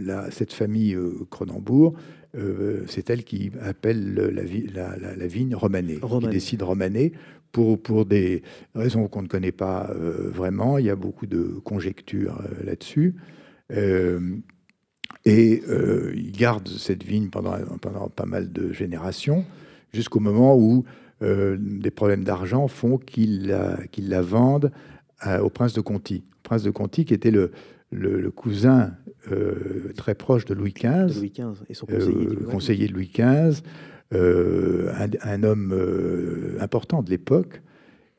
la, cette famille euh, Croonembourg, euh, c'est elle qui appelle le, la, la, la, la vigne Romanée, Romanée, qui décide Romanée. Pour, pour des raisons qu'on ne connaît pas euh, vraiment, il y a beaucoup de conjectures euh, là-dessus. Euh, et euh, ils gardent cette vigne pendant, pendant pas mal de générations, jusqu'au moment où euh, des problèmes d'argent font qu'ils la, qu'ils la vendent à, au prince de Conti. Le prince de Conti qui était le, le, le cousin euh, très proche de Louis quinze, de Louis quinze et son conseiller, euh, conseiller de Louis quinze. Euh, un, un homme euh, important de l'époque,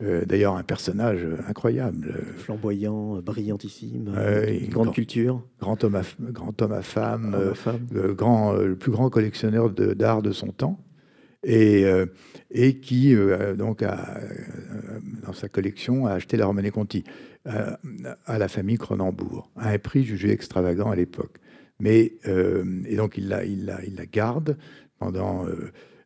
euh, d'ailleurs un personnage incroyable. Flamboyant, brillantissime, euh, une grande grand, culture. Grand homme à, grand homme à femme, homme à femme. Euh, le, grand, le plus grand collectionneur de, d'art de son temps, et, euh, et qui, euh, donc a, dans sa collection, a acheté la Romanée-Conti à, à la famille Croonembourg, à un prix jugé extravagant à l'époque. Mais, euh, et donc il la, il la, il la garde pendant euh,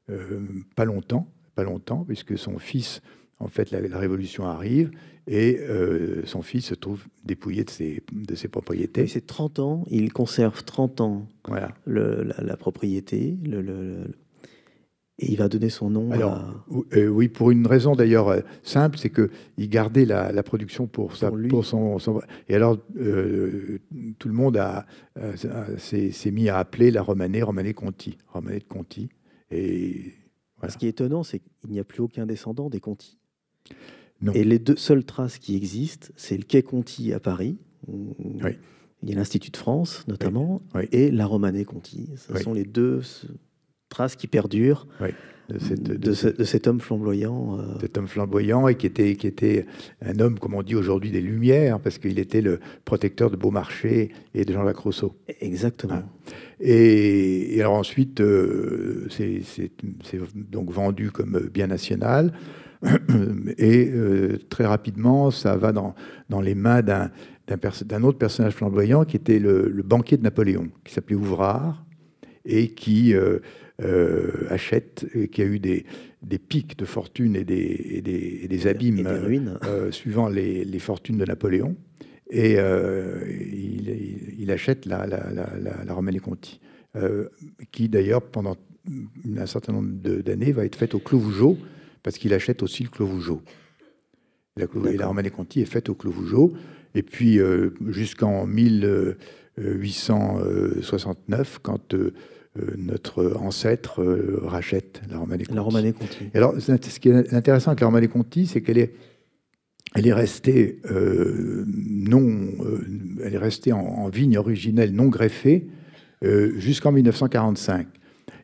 euh, pas longtemps, pas longtemps, puisque son fils, en fait, la, la Révolution arrive et euh, son fils se trouve dépouillé de ses, de ses propriétés. Et c'est trente ans, il conserve trente ans voilà. le, la, la propriété, le, le, le, et il va donner son nom. Alors, à... euh, oui, pour une raison d'ailleurs simple, c'est qu'il gardait la, la production pour, sa, pour, pour son, son... Et alors, euh, tout le monde a, a, s'est, s'est mis à appeler la Romanée, Romanée-Conti, Romanée de Conti. Et voilà. Ce qui est étonnant, c'est qu'il n'y a plus aucun descendant des Conti. Non. Et les deux seules traces qui existent, c'est le quai Conti à Paris. Où... Oui. Il y a l'Institut de France, notamment, oui. Oui. Et la Romanée-Conti. Ce oui. sont les deux... traces qui perdurent oui, de, cette, de, de, ce, de cet homme flamboyant. Euh... Cet homme flamboyant et qui était, qui était un homme, comme on dit aujourd'hui, des Lumières, parce qu'il était le protecteur de Beaumarchais et de Jean-Jacques Rousseau. Exactement. Ah. Et, et alors ensuite, euh, c'est, c'est, c'est donc vendu comme bien national. Et euh, très rapidement, ça va dans, dans les mains d'un, d'un, pers- d'un autre personnage flamboyant qui était le, le banquier de Napoléon, qui s'appelait Ouvrard, et qui... Euh, Euh, achète, qui a eu des, des pics de fortune et des, et des, et des abîmes et des ruines. Euh, suivant les, les fortunes de Napoléon. Et euh, il, il, il achète la, la, la, la, la Romanée-Conti, euh, qui d'ailleurs, pendant un certain nombre d'années, va être faite au Clos Vougeot, parce qu'il achète aussi le Clos Vougeot. La, la Romanée-Conti est faite au Clos Vougeot. Et puis, euh, jusqu'en mille huit cent soixante-neuf, quand euh, notre ancêtre euh, rachète la Romanée-Conti. La Romanée-Conti. Alors, ce qui est intéressant avec la Romanée-Conti, c'est qu'elle est... Elle est restée, euh, non, euh, elle est restée en, en vigne originelle non greffée euh, jusqu'en mille neuf cent quarante-cinq.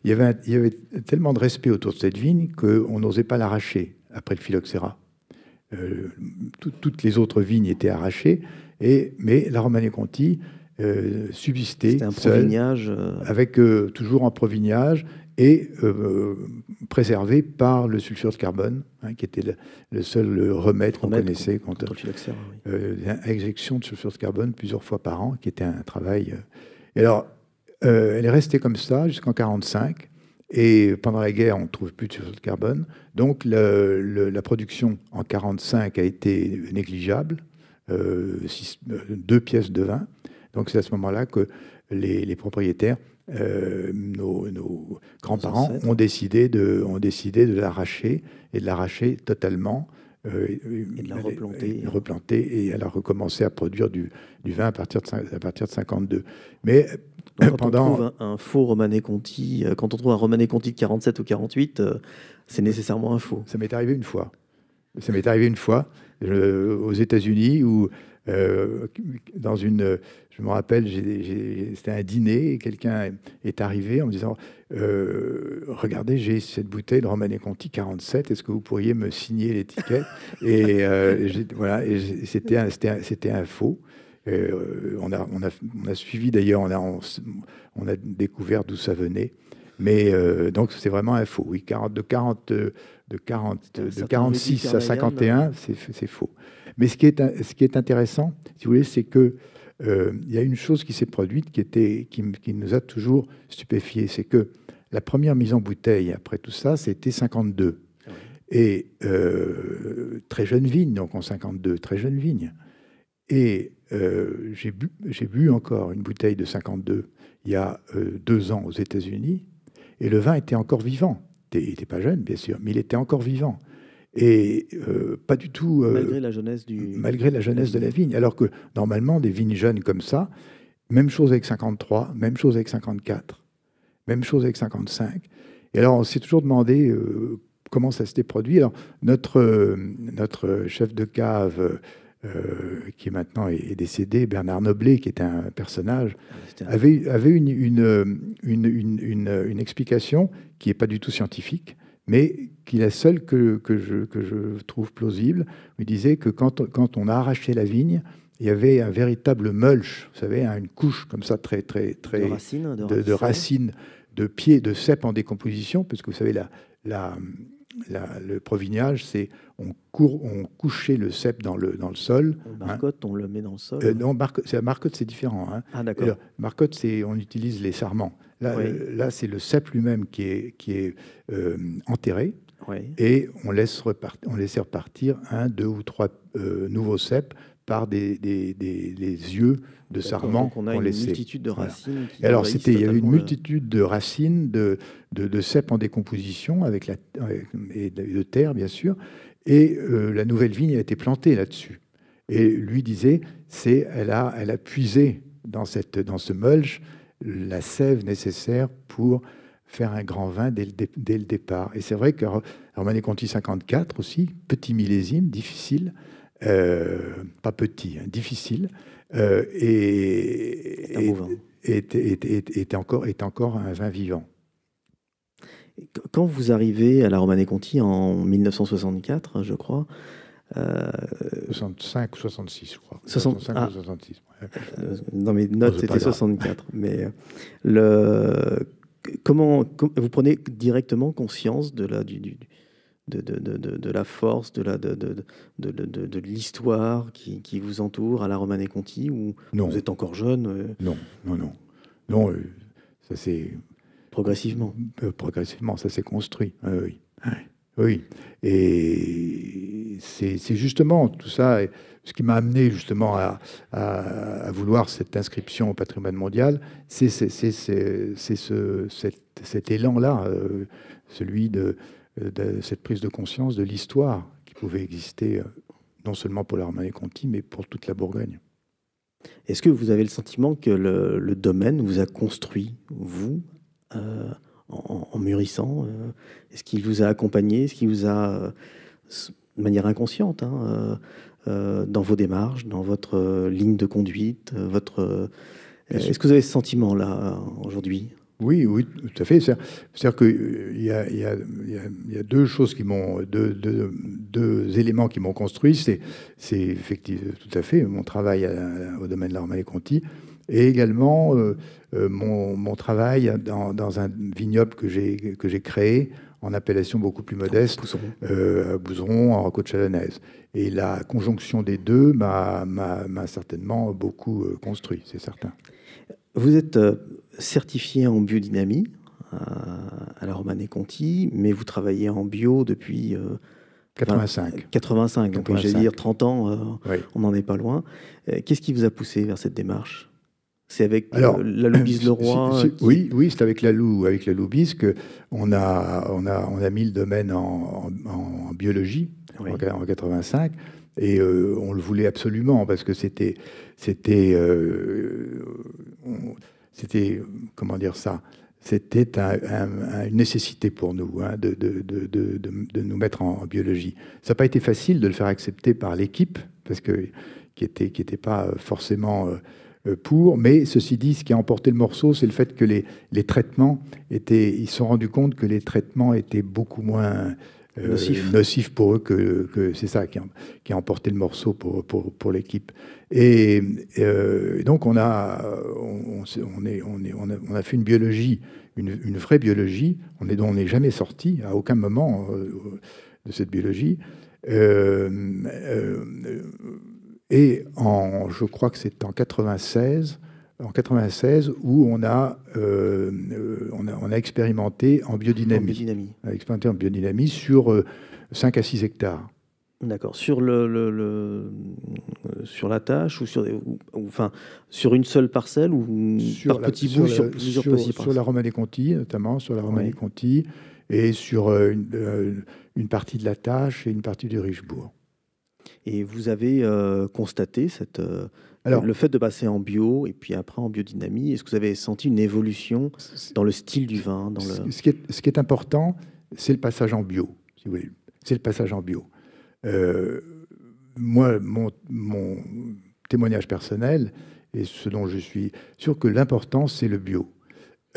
Il y, avait un, il y avait tellement de respect autour de cette vigne qu'on n'osait pas l'arracher après le phylloxéra. Euh, tout, toutes les autres vignes étaient arrachées, et, mais la Romanée-Conti euh, subsistait un seule, euh... avec euh, toujours un provignage, et euh, préservé par le sulfure de carbone, hein, qui était le, le seul remède qu'on connaissait contre, contre euh, euh, l'injection de sulfure de carbone plusieurs fois par an, qui était un travail... Euh. Et alors, euh, elle est restée comme ça jusqu'en mille neuf cent quarante-cinq, et pendant la guerre, on ne trouve plus de sulfure de carbone, donc le, le, la production en mille neuf cent quarante-cinq a été négligeable, euh, six, euh, deux pièces de vin, donc c'est à ce moment-là que les, les propriétaires... Euh, nos, nos grands-parents ont décidé de, ont décidé de l'arracher, et de l'arracher totalement, euh, et de la replanter. Et de replanter, et elle a recommencé à produire du, du vin à partir de, à partir de cinquante-deux. Mais donc, quand pendant... on trouve un, un faux Romanée-Conti, quand on trouve un Romanée-Conti de quarante-sept ou quarante-huit, euh, c'est nécessairement un faux. Ça m'est arrivé une fois. Ça m'est arrivé une fois je, aux États-Unis où Euh, dans une, je me rappelle, c'était un dîner et quelqu'un est arrivé en me disant euh, « Regardez, j'ai cette bouteille de Romanée-Conti quarante-sept, est-ce que vous pourriez me signer l'étiquette ?» Et euh, voilà, c'était un, c'était un faux. Euh, on, a, on, a, on a suivi d'ailleurs, on a, on, on a découvert d'où ça venait. Mais euh, donc c'est vraiment un faux. Oui, quarante, de, quarante, de, quarante, de quarante-six à cinquante et un, c'est faux. Mais ce qui est, ce qui est intéressant, si vous voulez, c'est que euh, y a une chose qui s'est produite qui, était, qui, qui nous a toujours stupéfiés. C'est que la première mise en bouteille après tout ça, c'était cinquante-deux. Oui. Et euh, très jeune vigne, donc en cinquante-deux, très jeune vigne. Et euh, j'ai bu, j'ai bu encore une bouteille de cinquante-deux il y a euh, deux ans aux États-Unis. Et le vin était encore vivant. Il n'était pas jeune, bien sûr, mais il était encore vivant. Et euh, pas du tout... Euh, malgré la jeunesse du... Malgré la jeunesse de la vigne. Alors que, normalement, des vignes jeunes comme ça, même chose avec cinquante-trois, même chose avec cinquante-quatre, même chose avec cinquante-cinq. Et alors, on s'est toujours demandé euh, comment ça s'était produit. Alors, notre, euh, notre chef de cave... Euh, qui maintenant est décédé, Bernard Noblet, qui était un personnage, ah, un... avait, avait une, une, une, une, une, une explication qui n'est pas du tout scientifique, mais qui est la seule que, que, je, que je trouve plausible. Il disait que quand, quand on a arraché la vigne, il y avait un véritable mulch, vous savez, hein, une couche comme ça, très, très, très, de racines, de, de, de, racines, de pieds, de cèpes en décomposition, parce que vous savez, la... la La, le provignage, c'est on, on couchait le cep dans le, dans le sol. On marcotte, hein. On le met dans le sol. Euh, non, marcotte, marcotte c'est différent. Hein. Ah, d'accord. Marcotte, c'est on utilise les sarments. Là, oui. euh, là c'est le cep lui-même qui est, qui est euh, enterré. Oui. Et on laisse repartir, on laisse repartir un, deux ou trois euh, nouveaux ceps par des, des, des, des yeux de sarment qu'on a une laissait. Multitude de racines. Voilà. Alors c'était, il y avait une multitude de racines de de, de cèpes en décomposition avec la et de terre bien sûr. Et euh, la nouvelle vigne a été plantée là-dessus. Et lui disait, c'est elle a elle a puisé dans cette dans ce mulch la sève nécessaire pour faire un grand vin dès le, dé, dès le départ. Et c'est vrai que Romanée-Conti cinquante-quatre aussi, petit millésime, difficile. Euh, pas petit, hein, difficile, euh, et était encore, est encore un vin vivant. Quand vous arrivez à la Romanée-Conti en mille neuf cent soixante-quatre, je crois... Euh, soixante-cinq ou soixante-six, je crois. soixante-cinq ah, ou soixante-six. Ouais. Euh, dans mes notes, c'était soixante-quatre. Mais le, comment, com, vous prenez directement conscience de la, du... du De, de, de, de la force, de la de, de, de, de, de l'histoire qui, qui vous entoure à la Romanée-Conti, où non. Vous êtes encore jeune. Euh... Non, non, non, non. Euh, ça c'est progressivement. Euh, progressivement, ça s'est construit. Euh, oui. Oui, et c'est justement tout ça ce qui m'a amené justement à, à, à vouloir cette inscription au patrimoine mondial, c'est ce, cet, cet élan-là, euh, celui de, de cette prise de conscience de l'histoire qui pouvait exister euh, non seulement pour la Romanée-Conti, mais pour toute la Bourgogne. Est-ce que vous avez le sentiment que le, le domaine vous a construit, vous, euh, en, en mûrissant euh, est-ce qu'il vous a accompagné? Est-ce qu'il vous a, de manière inconsciente, hein, euh, dans vos démarches, dans votre euh, ligne de conduite, votre euh, est-ce que vous avez ce sentiment-là, aujourd'hui? Oui, oui, tout à fait. C'est-à-dire qu'il y, y, y a deux choses qui m'ont, deux, deux, deux éléments qui m'ont construit. C'est effectivement tout à fait mon travail à, au domaine de la Romanée-Conti et également euh, mon, mon travail dans, dans un vignoble que j'ai que j'ai créé en appellation beaucoup plus modeste, Bouzeron. Euh, à Bouzeron, en Côte-Chalonnaise. Et la conjonction des deux m'a certainement beaucoup construit, c'est certain. Vous êtes euh... certifié en biodynamie à la Romanée-Conti, mais vous travaillez en bio depuis euh, quatre-vingt-cinq, donc j'allais dire trente ans, euh, oui. On n'en est pas loin. Euh, Qu'est-ce qui vous a poussé vers cette démarche? C'est avec Alors, euh, la Louoise Leroy qui... Oui, oui, c'est avec la Lou, avec la Louoise que on a, on a, on a mis le domaine en, en, en biologie, oui. en, en quatre-vingt-cinq. Et euh, on le voulait absolument parce que c'était, c'était. Euh, on... C'était, comment dire ça, c'était un, un, une nécessité pour nous hein, de, de, de, de, de nous mettre en, en biologie. Ça n'a pas été facile de le faire accepter par l'équipe, parce que qui n'était qui était pas forcément pour. Mais ceci dit, ce qui a emporté le morceau, c'est le fait que les, les traitements étaient... Ils se sont rendus compte que les traitements étaient beaucoup moins euh, nocifs. nocifs pour eux que... que c'est ça qui a, qui a emporté le morceau pour, pour, pour l'équipe. Et, euh, et donc on a, on, on est, on est, on a, on a fait une biologie, une, une vraie biologie, on est, dont on n'est jamais sorti à aucun moment euh, de cette biologie. Euh, euh, et en, je crois que c'est en quatre-vingt-seize, en quatre-vingt-seize où on a, euh, on a, on a expérimenté en biodynamie, en biodynamie. On a expérimenté en biodynamie sur euh, cinq à six hectares. D'accord. Sur le, le, le sur la tâche ou sur ou, ou, enfin sur une seule parcelle ou sur par la, petits bouts sur plusieurs sur, sur, sur la Romanée-Conti notamment sur la Romanée-Conti oui. Et sur euh, une, euh, une partie de la tâche et une partie du Richebourg. Et vous avez euh, constaté cette euh, Alors, le fait de passer en bio et puis après en biodynamie, est-ce que vous avez senti une évolution dans le style du vin dans le... ce qui est ce qui est important, c'est le passage en bio, si vous voulez. C'est le passage en bio. Euh, moi, mon, mon témoignage personnel et ce dont je suis sûr que l'important, c'est le bio.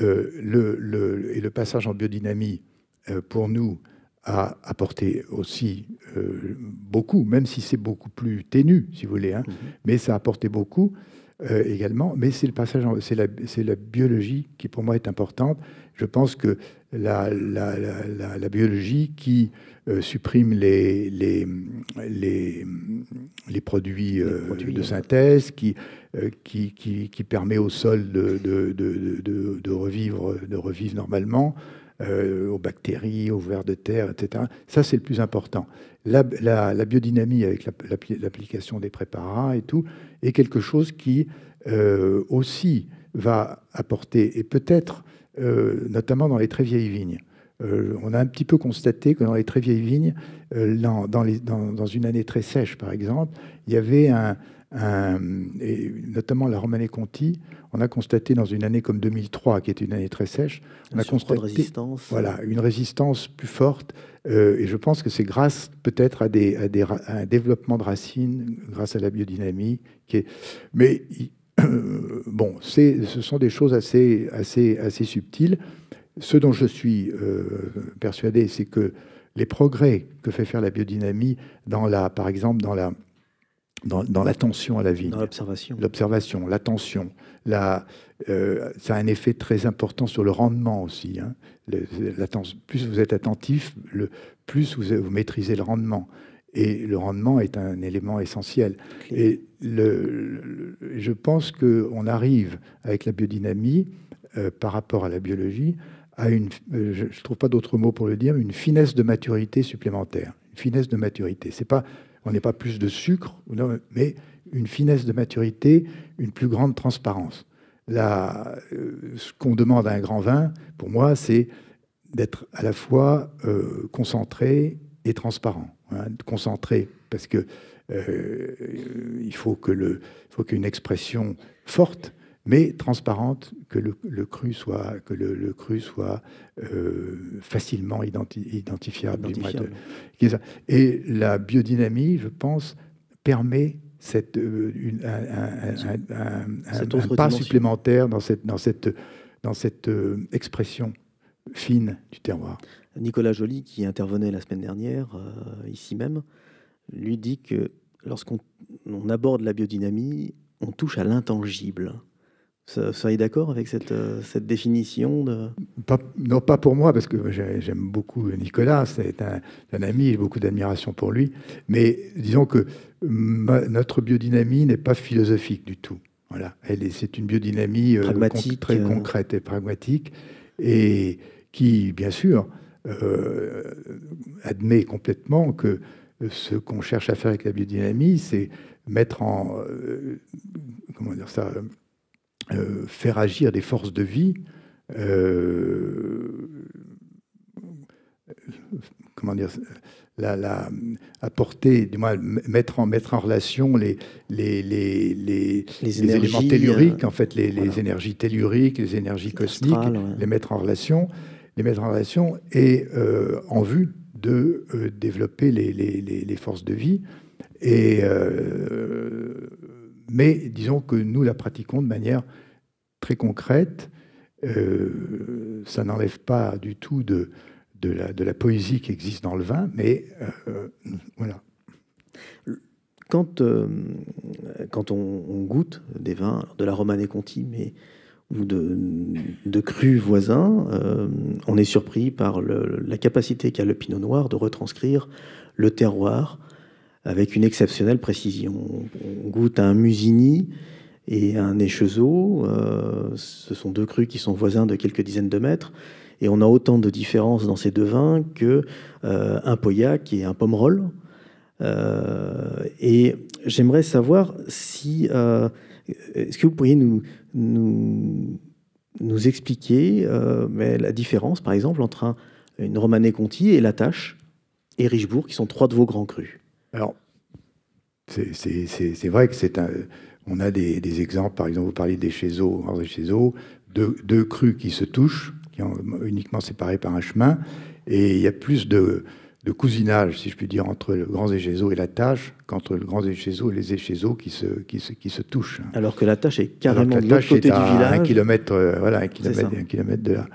Euh, le, le, et le passage en biodynamie, euh, pour nous, a apporté aussi euh, beaucoup, même si c'est beaucoup plus ténu, si vous voulez, hein, mm-hmm. mais ça a apporté beaucoup euh, également. Mais c'est le passage, c'est la, c'est la biologie qui, pour moi, est importante. Je pense que la, la, la, la, la biologie qui euh, supprime les, les, les, les produits, euh, les produits de synthèse, qui, euh, qui, qui, qui permet au sol de, de, de, de, de, revivre, de revivre normalement, euh, aux bactéries, aux vers de terre, et cetera. Ça, c'est le plus important. La, la, la biodynamie avec l'application la, la, des préparats et tout est quelque chose qui euh, aussi va apporter, et peut-être... Euh, notamment dans les très vieilles vignes. Euh, on a un petit peu constaté que dans les très vieilles vignes, euh, dans, dans, les, dans, dans une année très sèche, par exemple, il y avait un... un et notamment la Romanée-Conti, on a constaté dans une année comme deux mille trois, qui était une année très sèche, on a constaté résistance. Voilà, une résistance plus forte. Euh, et je pense que c'est grâce peut-être à, des, à, des, à un développement de racines, grâce à la biodynamie. Qui est, mais... Bon, ce sont des choses assez, assez, assez subtiles. Ce dont je suis euh, persuadé, c'est que les progrès que fait faire la biodynamie, dans la, par exemple dans la, dans, dans l'attention à la vigne, l'observation, l'attention, la, euh, ça a un effet très important sur le rendement aussi. Hein. Le, plus vous êtes attentif, le, plus vous, vous maîtrisez le rendement. Et le rendement est un élément essentiel. Okay. Et le, le, je pense qu'on arrive avec la biodynamie, euh, par rapport à la biologie, a une, je ne trouve pas d'autre mot pour le dire, une finesse de maturité supplémentaire. Une finesse de maturité. C'est pas, on n'est pas plus de sucre, mais une finesse de maturité, une plus grande transparence. La, ce qu'on demande à un grand vin, pour moi, c'est d'être à la fois euh, concentré et transparent. Hein, concentré, parce que euh, il faut que le, faut qu'une expression forte, mais transparente, que le, le cru soit, que le, le cru soit euh, facilement identi identifiable. identifiable. Et la biodynamie, je pense, permet cette, euh, une, un, un, un, cette un, un pas supplémentaire dans cette, dans cette, dans cette euh, expression fine du terroir. Nicolas Joly, qui intervenait la semaine dernière, euh, ici même, lui dit que lorsqu'on on aborde la biodynamie, on touche à l'intangible. Vous seriez d'accord avec cette, cette définition de... pas, Non, pas pour moi, parce que j'aime beaucoup Nicolas, c'est un, un ami, j'ai beaucoup d'admiration pour lui. Mais disons que ma, notre biodynamie n'est pas philosophique du tout. Voilà. C'est une biodynamie pragmatique, euh, très euh... concrète et pragmatique, et qui, bien sûr, euh, admet complètement que ce qu'on cherche à faire avec la biodynamie, c'est mettre en... Euh, comment dire ça euh, Euh, faire agir des forces de vie, euh, comment dire, la, la, apporter, du moins mettre en mettre en relation les les les les, les, les éléments telluriques, euh, en fait, les, voilà. les énergies telluriques, les énergies cosmiques, astral, ouais. les mettre en relation, les mettre en relation et euh, en vue de euh, développer les, les les les forces de vie et euh, mais disons que nous la pratiquons de manière très concrète. Euh, ça n'enlève pas du tout de, de, la, de la poésie qui existe dans le vin, mais euh, voilà. Quand, euh, quand on, on goûte des vins de la Romanée-Conti, mais ou de, de crus voisins, euh, on est surpris par le, la capacité qu'a le Pinot Noir de retranscrire le terroir avec une exceptionnelle précision. On goûte à un Musigny et à un Échezeaux. Euh, ce sont deux crus qui sont voisins de quelques dizaines de mètres. Et on a autant de différences dans ces deux vins qu'un euh, Pauillac et un Pomerol. Euh, et j'aimerais savoir si... Euh, est-ce que vous pourriez nous, nous, nous expliquer euh, mais la différence, par exemple, entre un, une Romanée-Conti et Latache et Richebourg, qui sont trois de vos grands crus? Alors, c'est vrai que c'est un. On a des, des exemples, par exemple, vous parlez des Échezeaux, Grands Échezeaux, deux, deux crus qui se touchent, qui sont uniquement séparés par un chemin, et il y a plus de, de cousinage, si je puis dire, entre le Grands Échezeaux et Latache qu'entre le Grands Échezeaux et les Échezeaux qui se, qui, se, qui se touchent. Alors que Latache est carrément de l'autre côté du village. Un kilomètre, euh, voilà, un kilomètre, un kilomètre de là.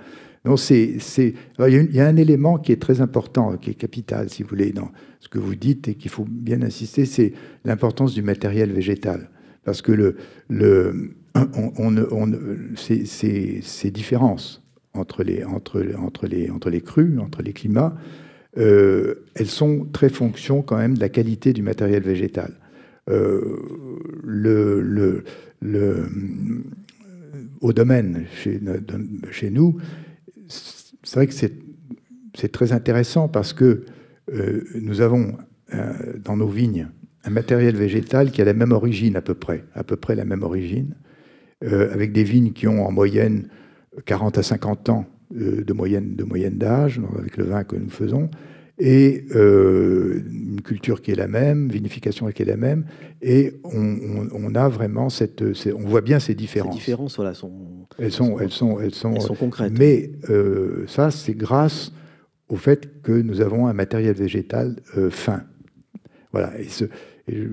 Non, c'est, c'est... Alors, il, y a, il y a un élément qui est très important, qui est capital, si vous voulez, dans ce que vous dites et qu'il faut bien insister, c'est l'importance du matériel végétal. Parce que le, le, on, on, on, ces, ces, ces différences entre les, entre, entre les, entre les crues, entre les climats, euh, elles sont très fonction quand même de la qualité du matériel végétal. Euh, le... le, le Au domaine, chez, chez nous, c'est vrai que c'est très intéressant parce que euh, nous avons euh, dans nos vignes un matériel végétal qui a la même origine à peu près, à peu près la même origine, euh, avec des vignes qui ont en moyenne quarante à cinquante ans euh, de moyenne de moyenne d'âge, avec le vin que nous faisons, et euh, une culture qui est la même, vinification qui est la même, et on, on, on a vraiment cette, cette, on voit bien ces différences. Ces différences, voilà, sont elles sont, elles sont, elles sont, elles sont concrètes. Mais euh, ça, c'est grâce au fait que nous avons un matériel végétal euh, fin. Voilà, et, ce, et je,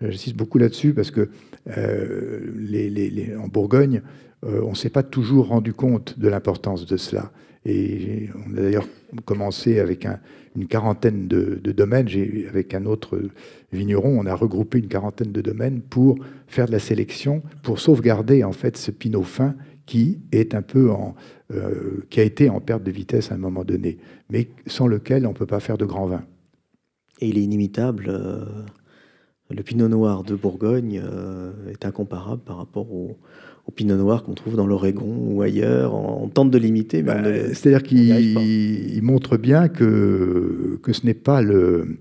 je, j'insiste beaucoup là-dessus parce que euh, les, les, les, en Bourgogne, euh, on ne s'est pas toujours rendu compte de l'importance de cela. Et on a d'ailleurs commencé avec un, une quarantaine de, de domaines. Avec un autre vigneron, on a regroupé une quarantaine de domaines pour faire de la sélection, pour sauvegarder en fait ce pinot fin qui est un peu en, euh, qui a été en perte de vitesse à un moment donné, mais sans lequel on ne peut pas faire de grands vins. Et il est inimitable. Euh... Le pinot noir de Bourgogne euh, est incomparable par rapport au, au pinot noir qu'on trouve dans l'Oregon ou ailleurs. On, on tente de l'imiter, mais bah, on, c'est-à-dire qu'il montre bien que, que ce n'est pas le...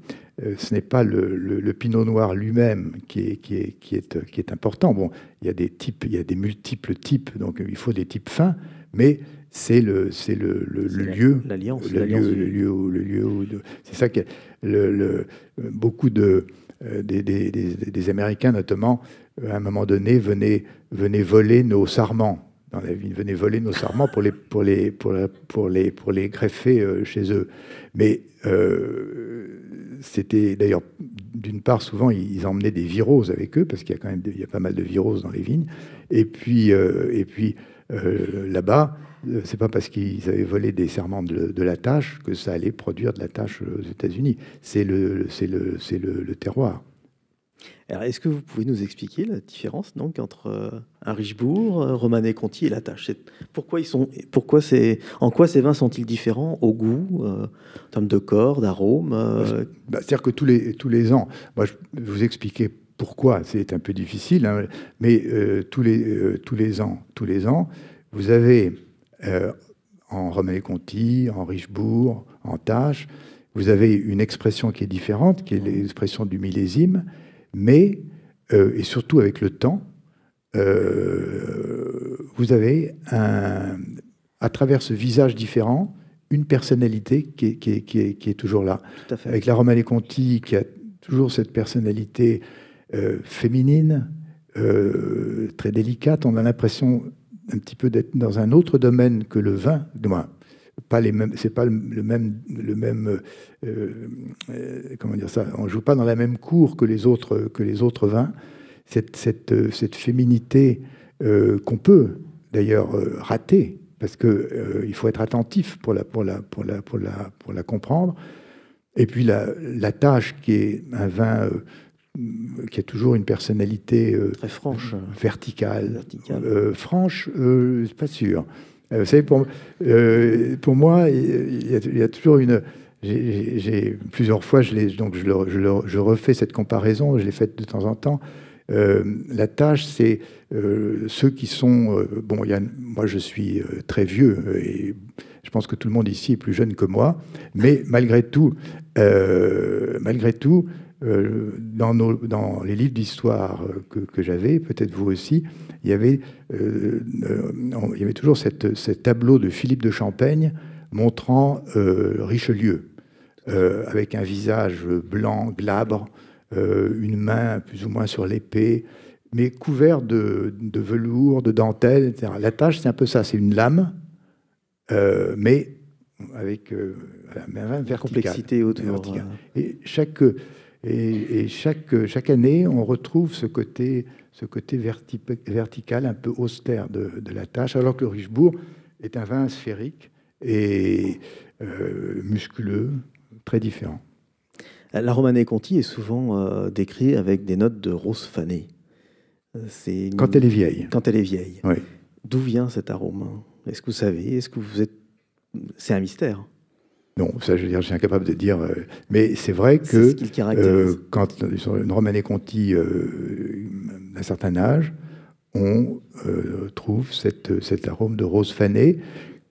Ce n'est pas le, le, le pinot noir lui-même qui est, qui est, qui est, qui est important. Bon, il y a des types, il y a des multiples types, donc il faut des types fins, mais c'est le, c'est le, le, c'est le la, lieu, l'alliance, le, l'alliance lieu, du... le lieu, où, le lieu où, c'est ça que le, le, beaucoup de euh, des, des, des, des Américains notamment, à un moment donné, venaient, venaient voler nos sarments. Dans la ville, venaient voler nos sarments pour les pour les pour la, pour les pour les greffer euh, chez eux. Mais euh, c'était d'ailleurs d'une part souvent ils emmenaient des viroses avec eux parce qu'il y a quand même de, il y a pas mal de viroses dans les vignes. Et puis euh, et puis euh, là-bas, c'est pas parce qu'ils avaient volé des sarments de, de la tâche que ça allait produire de la tâche aux États-Unis. C'est le c'est le c'est le, le terroir. Alors, est-ce que vous pouvez nous expliquer la différence donc, entre euh, un Richebourg, euh, Romanée-Conti et la Tâche ? Pourquoi ils sont, pourquoi c'est, en quoi ces vins sont-ils différents au goût, euh, en termes de corps, d'arôme euh... bah, c'est-à-dire que tous les, tous les ans, moi, je vais vous expliquer pourquoi, c'est un peu difficile, hein, mais euh, tous, les, euh, tous, les ans, tous les ans, vous avez euh, en Romanée-Conti, en Richebourg, en Tâche, vous avez une expression qui est différente, qui est l'expression du millésime. Mais, euh, et surtout avec le temps, euh, vous avez, un, à travers ce visage différent, une personnalité qui est, qui est, qui est, qui est toujours là. Tout à fait. Avec la Romanée-Conti, qui a toujours cette personnalité euh, féminine, euh, très délicate, on a l'impression un petit peu d'être dans un autre domaine que le vin, du moins. Pas les mêmes, c'est pas le même, le même euh, euh, comment dire ça, on joue pas dans la même cour que les autres, que les autres vins. Cette, cette, cette féminité euh, qu'on peut d'ailleurs euh, rater, parce que euh, il faut être attentif pour la, pour la, pour la, pour la, pour la comprendre. Et puis la, la tâche qui est un vin euh, qui a toujours une personnalité euh, très franche, verticale, verticale. Euh, franche, euh, pas sûr. Vous savez, pour, euh, pour moi, il y, a, il y a toujours une... J'ai, j'ai, plusieurs fois, je, l'ai, donc je, le, je, le, je refais cette comparaison, je l'ai faite de temps en temps. Euh, la tâche, c'est euh, ceux qui sont... Euh, bon, il y a, moi, je suis très vieux, et je pense que tout le monde ici est plus jeune que moi. Mais malgré tout, euh, malgré tout euh, dans, nos, dans les livres d'histoire que, que j'avais, peut-être vous aussi, Il y, avait, euh, on, il y avait toujours cette, cette tableau de Philippe de Champaigne montrant euh, Richelieu, euh, avec un visage blanc, glabre, euh, une main plus ou moins sur l'épée, mais couvert de, de velours, de dentelle, et cetera. La tâche, c'est un peu ça, c'est une lame, euh, mais avec euh, la main verticale. Complexité autour. Euh... Et, chaque, et, et chaque, chaque année, on retrouve ce côté... ce côté verti- vertical, un peu austère de, de la tâche, alors que le Richebourg est un vin sphérique et euh, musculeux, très différent. La Romanée-Conti est souvent euh, décrite avec des notes de rose fanée. C'est une... Quand elle est vieille. Quand elle est vieille. Oui. D'où vient cet arôme ? Est-ce que vous savez ? Est-ce que vous êtes... C'est un mystère. Non, ça, je veux dire, je suis incapable de dire. Euh, mais c'est vrai que c'est ce qu'il caractérise. Euh, quand une Romanée-Conti euh, d'un certain âge, on euh, trouve cette, cet arôme de rose fanée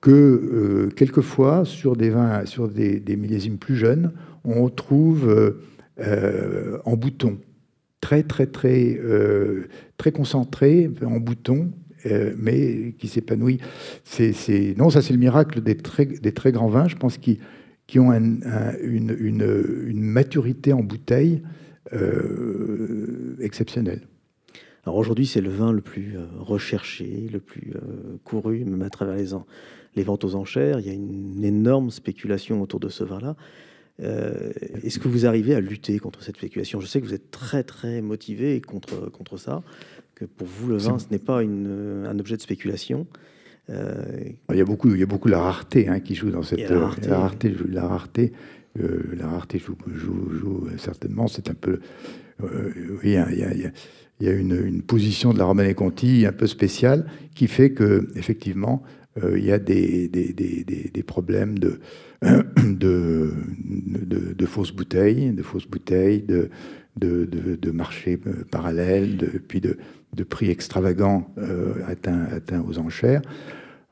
que euh, quelquefois sur des vins, sur des, des millésimes plus jeunes, on trouve euh, euh, en bouton, très très très euh, très concentré en bouton. Euh, mais qui s'épanouit. C'est, c'est... Non, ça c'est le miracle des très, des très grands vins, je pense, qui, qui ont un, un, une, une, une maturité en bouteille euh, exceptionnelle. Alors aujourd'hui, c'est le vin le plus recherché, le plus euh, couru, même à travers les, en... les ventes aux enchères. Il y a une énorme spéculation autour de ce vin-là. Euh, est-ce que vous arrivez à lutter contre cette spéculation ? Je sais que vous êtes très très motivé contre, contre ça. Que pour vous, le vin, ce n'est pas une, un objet de spéculation. Euh... Il y a beaucoup, il y a beaucoup la rareté hein, qui joue dans cette... La rareté, la rareté, oui. la rareté, euh, la rareté joue, joue, joue certainement. C'est un peu... Euh, oui, hein, il y a, il y a, il y a une, une position de la Romanée-Conti un peu spéciale qui fait qu'effectivement, euh, il y a des, des, des, des, des problèmes de, de, de, de, de fausses bouteilles, de fausses bouteilles, de... de, de, de marchés parallèles, de, puis de, de prix extravagants euh, atteints, atteints aux enchères.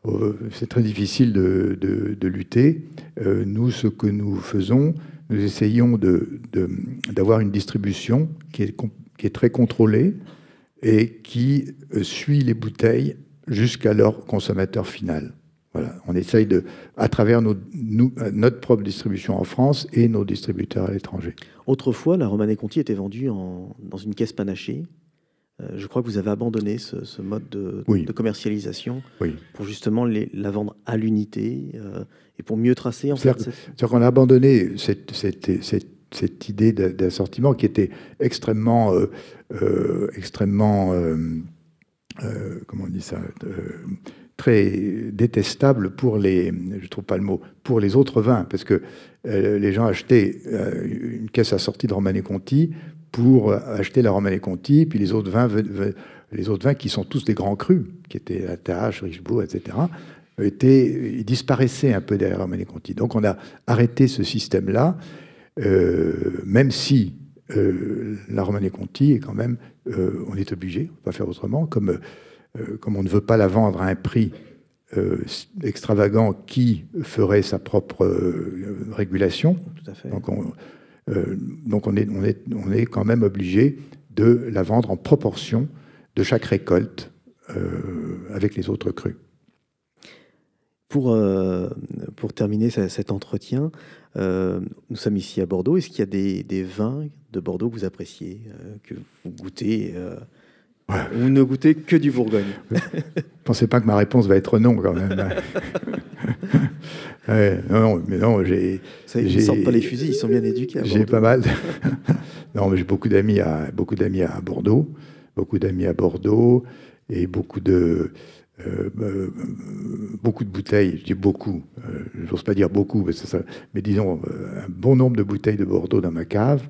Euh, c'est très difficile de, de, de lutter. Euh, nous, ce que nous faisons, nous essayons de, de, d'avoir une distribution qui est, qui est très contrôlée et qui suit les bouteilles jusqu'à leur consommateur final. Voilà. On essaye, de, à travers nos, nous, notre propre distribution en France et nos distributeurs à l'étranger. Autrefois, la Romanée-Conti était vendue en, dans une caisse panachée. Euh, je crois que vous avez abandonné ce, ce mode de, oui. de commercialisation oui. pour justement les, la vendre à l'unité euh, et pour mieux tracer. En fait, c'est-à-dire qu'on a abandonné cette, cette, cette, cette idée d'assortiment qui était extrêmement... Euh, euh, extrêmement euh, euh, comment on dit ça euh, très détestable pour les, je trouve pas le mot, pour les autres vins, parce que euh, les gens achetaient euh, une caisse assortie de Romanée-Conti pour acheter la Romanée-Conti, puis les autres vins, les autres vins qui sont tous des grands crus, qui étaient la Tache, Richebourg, et cetera, étaient, ils disparaissaient un peu derrière la Romanée-Conti. Donc on a arrêté ce système-là, euh, même si euh, la Romanée-Conti est quand même, euh, on est obligé, on ne peut pas faire autrement, comme euh, comme on ne veut pas la vendre à un prix euh, extravagant qui ferait sa propre euh, régulation. Tout à fait. Donc, on, euh, donc on, est, on, est, on est quand même obligé de la vendre en proportion de chaque récolte euh, avec les autres crus. Pour, euh, pour terminer cet entretien, euh, nous sommes ici à Bordeaux. Est-ce qu'il y a des, des vins de Bordeaux que vous appréciez, euh, que vous goûtez euh... Ouais. Vous ne goûtez que du Bourgogne. Pensez pas que ma réponse va être non, quand même. ouais, non, mais non, j'ai. Ils sortent pas les fusils, ils sont bien éduqués. J'ai pas mal. non, mais j'ai beaucoup d'amis à beaucoup d'amis à Bordeaux, beaucoup d'amis à Bordeaux et beaucoup de euh, euh, beaucoup de bouteilles. Je dis beaucoup. Euh, j'ose pas dire beaucoup, mais, ça, ça, mais disons euh, un bon nombre de bouteilles de Bordeaux dans ma cave.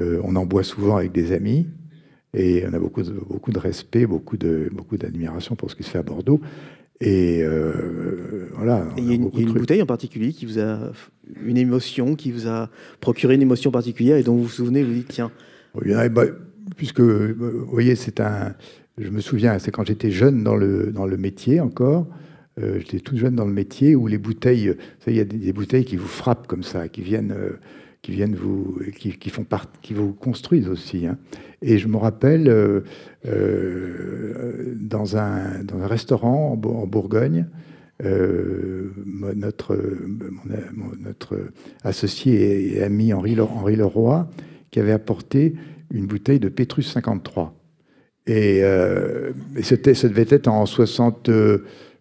Euh, on en boit souvent avec des amis. Et on a beaucoup de, beaucoup de respect, beaucoup de, beaucoup d'admiration pour ce qui se fait à Bordeaux. Et euh, voilà. Il y a une, y a une bouteille en particulier qui vous a une émotion, qui vous a procuré une émotion particulière et dont vous vous souvenez, vous dites tiens. Oui, bah, puisque vous voyez, c'est un. Je me souviens, c'est quand j'étais jeune dans le dans le métier encore. Euh, j'étais tout jeune dans le métier où les bouteilles, vous savez, il y a des, des bouteilles qui vous frappent comme ça, qui viennent. Euh, qui viennent vous, qui, qui font part, qui vous construisent aussi. Hein. Et je me rappelle euh, euh, dans un dans un restaurant en Bourgogne, euh, notre mon, notre associé et ami Henri Henri Leroy qui avait apporté une bouteille de Petrus cinquante-trois. Et, euh, et c'était ça devait être en soixante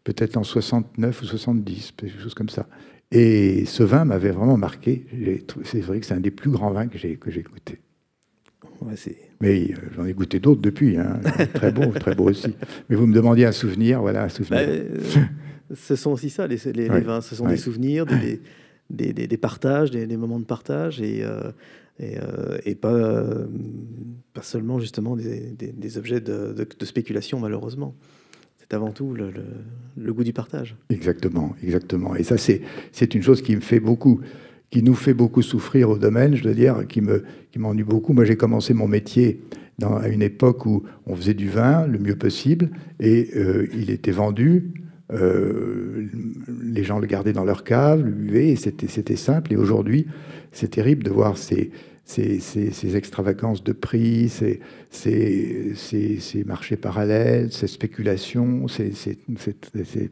peut-être en soixante-neuf ou soixante-dix, quelque chose comme ça. Et ce vin m'avait vraiment marqué. C'est vrai que c'est un des plus grands vins que j'ai que j'ai goûté. Ouais, mais euh, j'en ai goûté d'autres depuis. Hein. Très beau, très beau aussi. Mais vous me demandiez un souvenir, voilà, un souvenir. Bah, euh, ce sont aussi ça, les, les, ouais. les vins. Ce sont ouais. des souvenirs, des, des, des, des partages, des, des moments de partage, et, euh, et, euh, et pas, euh, pas seulement justement des, des, des objets de, de, de spéculation, malheureusement. Avant tout le, le, le goût du partage. Exactement, exactement. Et ça, c'est c'est une chose qui me fait beaucoup, qui nous fait beaucoup souffrir au domaine, je dois dire, qui me qui m'ennuie beaucoup. Moi, j'ai commencé mon métier dans, à une époque où on faisait du vin le mieux possible et euh, il était vendu. Euh, les gens le gardaient dans leur cave, le buvaient, et c'était c'était simple. Et aujourd'hui, c'est terrible de voir ces Ces, ces, ces extravagances de prix, ces, ces, ces, ces marchés parallèles, ces spéculations, ces, ces, ces, ces, ces...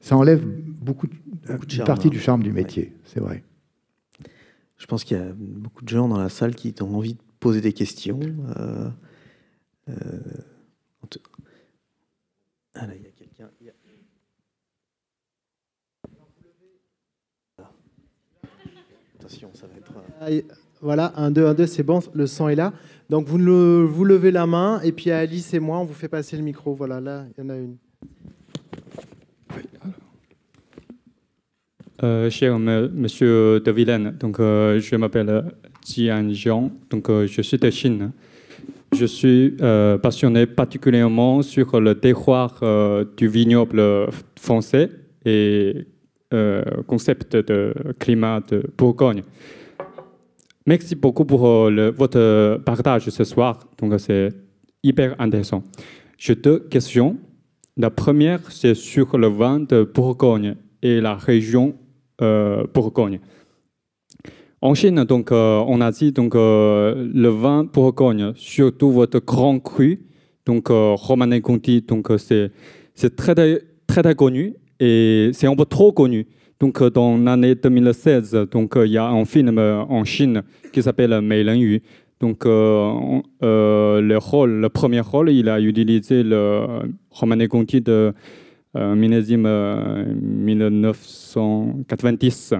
ça enlève beaucoup, beaucoup de charme, une partie hein. du charme du métier, ouais. c'est vrai. Je pense qu'il y a beaucoup de gens dans la salle qui ont envie de poser des questions. Euh, euh... Ah là, il y a quelqu'un... Il y a... Attention, ça va être... Voilà, un, deux, un, deux, c'est bon, le son est là. Donc, vous, le, vous levez la main, et puis Alice et moi, on vous fait passer le micro. Voilà, là, il y en a une. Euh, cher me, monsieur de Villaine, donc, euh, je m'appelle Jian Zhang, donc euh, je suis de Chine. Je suis euh, passionné particulièrement sur le terroir euh, du vignoble français et le euh, concept de climat de Bourgogne. Merci beaucoup pour euh, le, votre partage ce soir. Donc, c'est hyper intéressant. J'ai deux questions. La première, c'est sur le vin de Bourgogne et la région euh, Bourgogne. En Chine, donc, euh, en Asie, donc, euh, le vin Bourgogne, surtout votre grand cru, donc euh, Romanée-Conti, donc c'est très, très, très connu et c'est un peu trop connu. Donc, dans l'année deux mille seize, donc, il y a un film en Chine qui s'appelle Mei Ren Yu. Donc, euh, euh, le, rôle, le premier rôle, il a utilisé le Romanée-Conti de euh, millésime euh, mille neuf cent quatre-vingt-dix.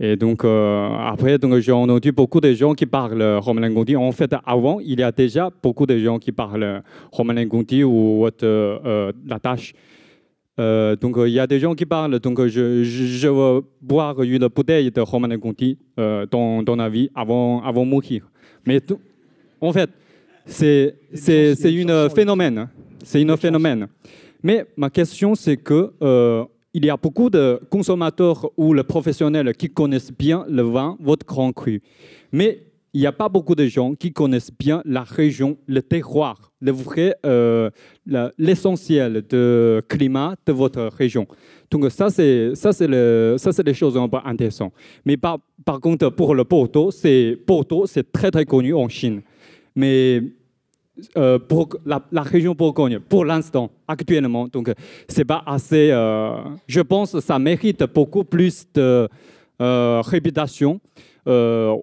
Et donc, euh, après, j'ai entendu beaucoup de gens qui parlent Romanée-Conti. En fait, avant, il y a déjà beaucoup de gens qui parlent Romanée-Conti ou euh, euh, la tâche. Euh, donc, il euh, y a des gens qui parlent. Donc, euh, je, je, je veux boire une bouteille de Romanée-Conti euh, dans, dans la vie avant, avant de mourir. Mais tout, en fait, c'est un phénomène. C'est un phénomène. Mais ma question, c'est qu'il euh, y a beaucoup de consommateurs ou de professionnels qui connaissent bien le vin, votre grand cru. Mais il n'y a pas beaucoup de gens qui connaissent bien la région, le terroir, le vrai, euh, l'essentiel du climat de votre région. Donc ça, c'est le, les choses un peu intéressantes. Mais par, par contre, pour le Porto, c'est très, très connu en Chine. Mais euh, pour la, la région Bourgogne, pour l'instant, actuellement, c'est pas assez... Euh, je pense que ça mérite beaucoup plus de euh, réputation. Euh,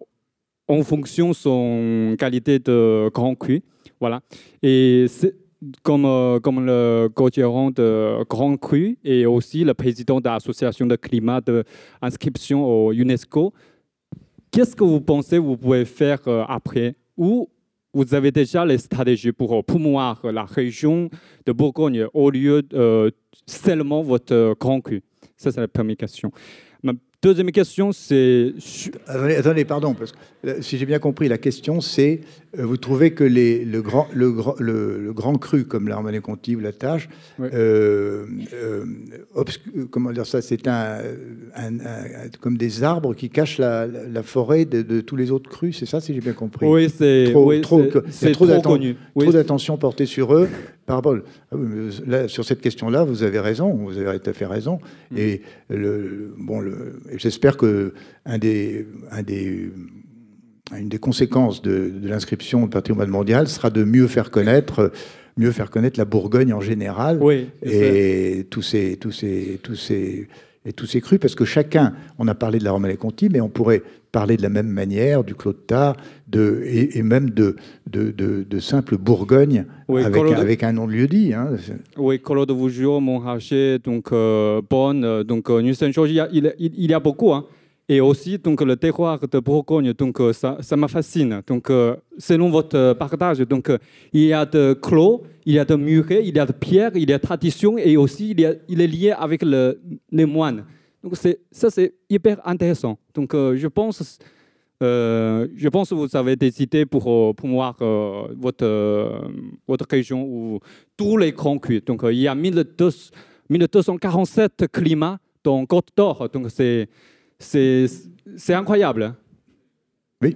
en fonction de son qualité de grand cru. Voilà. Et comme, euh, comme le co-gérant de grand cru et aussi le président de l'association de climat d'inscription au UNESCO, qu'est-ce que vous pensez que vous pouvez faire euh, après? Ou vous avez déjà les stratégies pour promouvoir la région de Bourgogne au lieu de euh, seulement votre grand cru? Ça, c'est la première question. Ma deuxième question, c'est... Attendez, attendez, pardon, parce que si j'ai bien compris, la question, c'est, euh, vous trouvez que les, le, grand, le, le, le grand cru, comme la Romanée-Conti ou la Tache, oui. euh, euh, comment dire ça, c'est un, un, un, comme des arbres qui cachent la, la, la forêt de, de tous les autres crus, c'est ça, si j'ai bien compris? Oui, c'est trop, oui, trop, trop, trop connu. Oui, trop d'attention portée sur eux. Par rapport, là, sur cette question-là, vous avez raison, vous avez tout à fait raison. Mmh. Et le, bon, le, j'espère que un des, un des, une des conséquences de, de l'inscription au patrimoine mondial sera de mieux faire connaître, mieux faire connaître la Bourgogne en général, oui, et tous ces, tous ces, tous ces, et tous ces crus, parce que chacun, on a parlé de la Romanée-Conti, mais on pourrait parler de la même manière du Clos de Tart, de, et, et même de, de, de, de simple Bourgogne, oui, avec, de... avec un nom de lieu-dit. Hein. Oui, Clos de Vougeot, Montrachet, donc euh, Beaune, donc euh, il, y a, il, il y a beaucoup. Hein. Et aussi, donc, le terroir de Bourgogne, donc, euh, ça, ça me fascine. Donc, euh, selon votre partage, donc, euh, il y a de clos, il y a de murets, il y a de pierres, il y a de traditions, et aussi, il, y a, il est lié avec le, les moines. Donc, ça, c'est hyper intéressant. Donc, euh, je, pense, euh, je pense que vous avez des idées pour promouvoir euh, votre, euh, votre région ou tous les grands crus. Donc, euh, il y a mille deux cent quarante-sept climats dans Côte d'Or. Donc, c'est... C'est incroyable. Oui.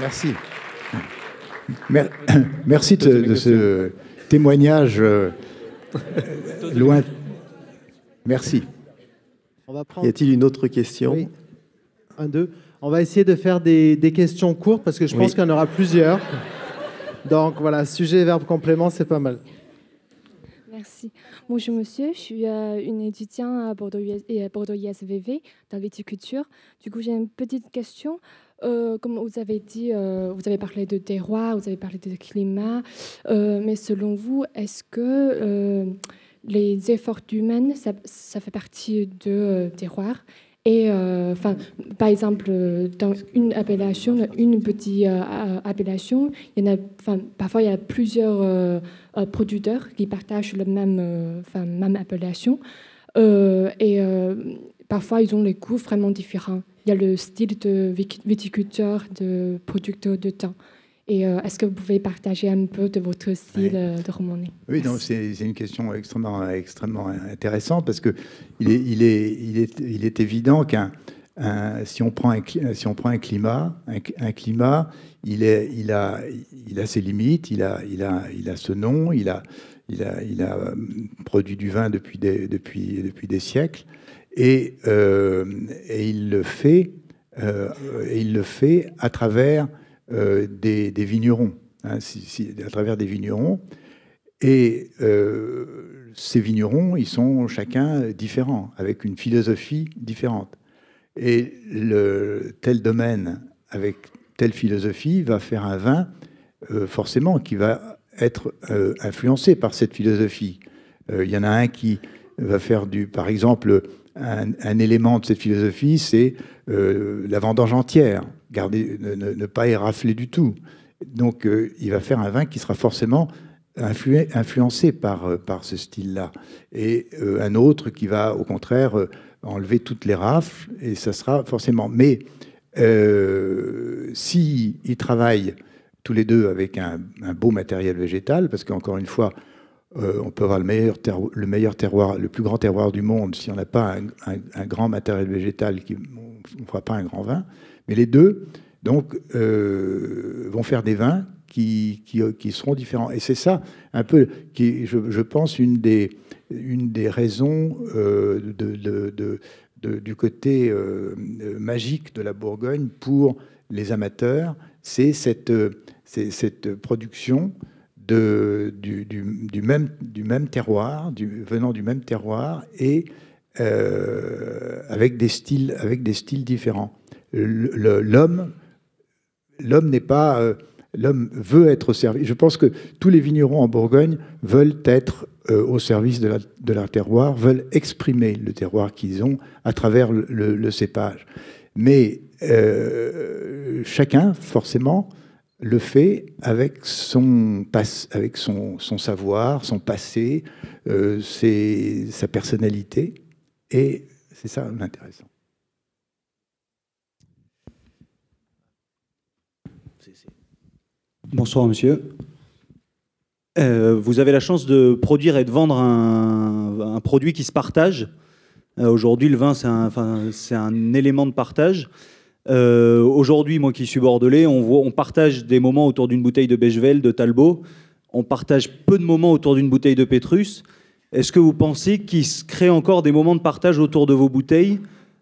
Merci. Merci de, de ce témoignage euh, loin. Merci. On va prendre... Y a-t-il une autre question? Oui. Un, deux. On va essayer de faire des, des questions courtes parce que je pense oui. qu'il y en aura plusieurs. Donc voilà, sujet, verbe, complément, c'est pas mal. Merci. Bonjour monsieur, je suis euh, une étudiante à Bordeaux, euh, Bordeaux I S V V dans l'horticulture. Du coup, j'ai une petite question. Euh, comme vous avez dit, euh, vous avez parlé de terroir, vous avez parlé de climat, euh, mais selon vous, est-ce que euh, les efforts humains, ça, ça fait partie de euh, terroir? Et euh, par exemple, dans une appellation, une petite euh, appellation, il y en a, parfois il y a plusieurs euh, producteurs qui partagent la même, euh, même appellation. Euh, et euh, parfois, ils ont les goûts vraiment différents. Il y a le style de viticulteur, de producteur de thym. Et euh, est-ce que vous pouvez partager un peu de votre style oui. de Romanée? Oui, c'est une question extrêmement, extrêmement intéressante parce qu'il est, il est, il est, il est évident qu'un Un, si on prend un, si on prend un climat, un, un climat, il, est, il, a, il a ses limites, il a, il a, il a ce nom, il a, il a, il a produit du vin depuis des, depuis, depuis des siècles, et, euh, et il le fait, euh, et il le fait à travers euh, des, des vignerons, hein, si, si, à travers des vignerons, et euh, ces vignerons, ils sont chacun différents, avec une philosophie différente. Et le, tel domaine avec telle philosophie va faire un vin euh, forcément qui va être euh, influencé par cette philosophie. Euh, il y en a un qui va faire du, par exemple, un, un élément de cette philosophie, c'est euh, la vendange entière, garder, ne, ne, ne pas érafler du tout. Donc euh, il va faire un vin qui sera forcément influé, influencé par, euh, par ce style-là. Et euh, un autre qui va, au contraire... Euh, enlever toutes les rafles, et ça sera forcément... Mais euh, si ils travaillent tous les deux avec un, un beau matériel végétal, parce qu'encore une fois, euh, on peut avoir le meilleur, terroir, le meilleur terroir, le plus grand terroir du monde, si on n'a pas un, un, un grand matériel végétal, qui, on ne fera pas un grand vin. Mais les deux donc, euh, vont faire des vins qui, qui, qui seront différents. Et c'est ça, un peu, qui, je, je pense, une des... une des raisons euh, de, de, de, de, du côté euh, magique de la Bourgogne pour les amateurs, c'est cette, cette production de, du, du, du, même, du même terroir, du, venant du même terroir, et euh, avec, des styles, avec des styles différents. L'homme n'est pas... Euh, L'homme veut être au service. Je pense que tous les vignerons en Bourgogne veulent être euh, au service de, la, de leur terroir, veulent exprimer le terroir qu'ils ont à travers le, le, le cépage. Mais euh, chacun, forcément, le fait avec son, avec son, son savoir, son passé, euh, ses, sa personnalité. Et c'est ça l'intéressant. Bonsoir, monsieur. Euh, vous avez la chance de produire et de vendre un, un produit qui se partage. Euh, Aujourd'hui, le vin, c'est un, enfin, c'est un élément de partage. Euh, Aujourd'hui, moi qui suis bordelais, on, voit, on partage des moments autour d'une bouteille de Béchevel, de Talbot. On partage peu de moments autour d'une bouteille de Petrus. Est-ce que vous pensez qu'il se crée encore des moments de partage autour de vos bouteilles ?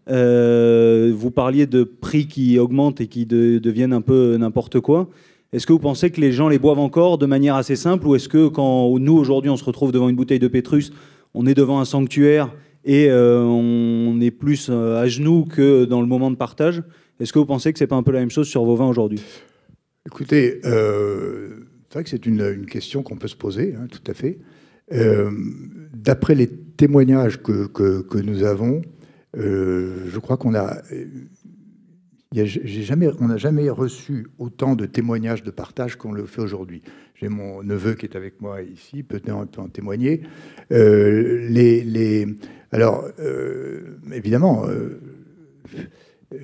euh, Vous parliez de prix qui augmentent et qui de, deviennent un peu n'importe quoi. Est-ce que vous pensez que les gens les boivent encore de manière assez simple, ou est-ce que quand nous, aujourd'hui, on se retrouve devant une bouteille de Pétrus, on est devant un sanctuaire et euh, on est plus à genoux que dans le moment de partage? Est-ce que vous pensez que ce n'est pas un peu la même chose sur vos vins aujourd'hui? Écoutez, euh, c'est vrai que c'est une, une question qu'on peut se poser, hein, tout à fait. Euh, D'après les témoignages que, que, que nous avons, euh, je crois qu'on a... J'ai jamais, on n'a jamais reçu autant de témoignages de partage qu'on le fait aujourd'hui. J'ai mon neveu qui est avec moi ici, peut-être on peut en témoigner. Euh, les, les, alors, euh, évidemment, euh, euh,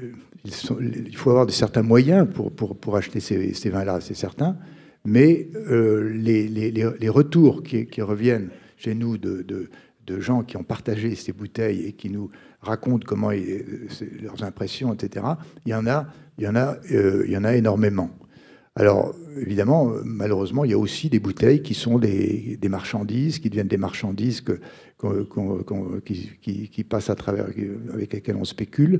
ils sont, il faut avoir de certains moyens pour, pour, pour acheter ces, ces vins-là, c'est certain. Mais euh, les, les, les retours qui, qui reviennent chez nous de, de, de gens qui ont partagé ces bouteilles et qui nous... racontent comment ils, leurs impressions, et cetera. Il y en a, il y en a, euh, il y en a énormément. Alors évidemment, malheureusement, il y a aussi des bouteilles qui sont des, des marchandises, qui deviennent des marchandises que, qu'on, qu'on, qu'on, qui, qui, qui passent à travers, avec lesquelles on spécule.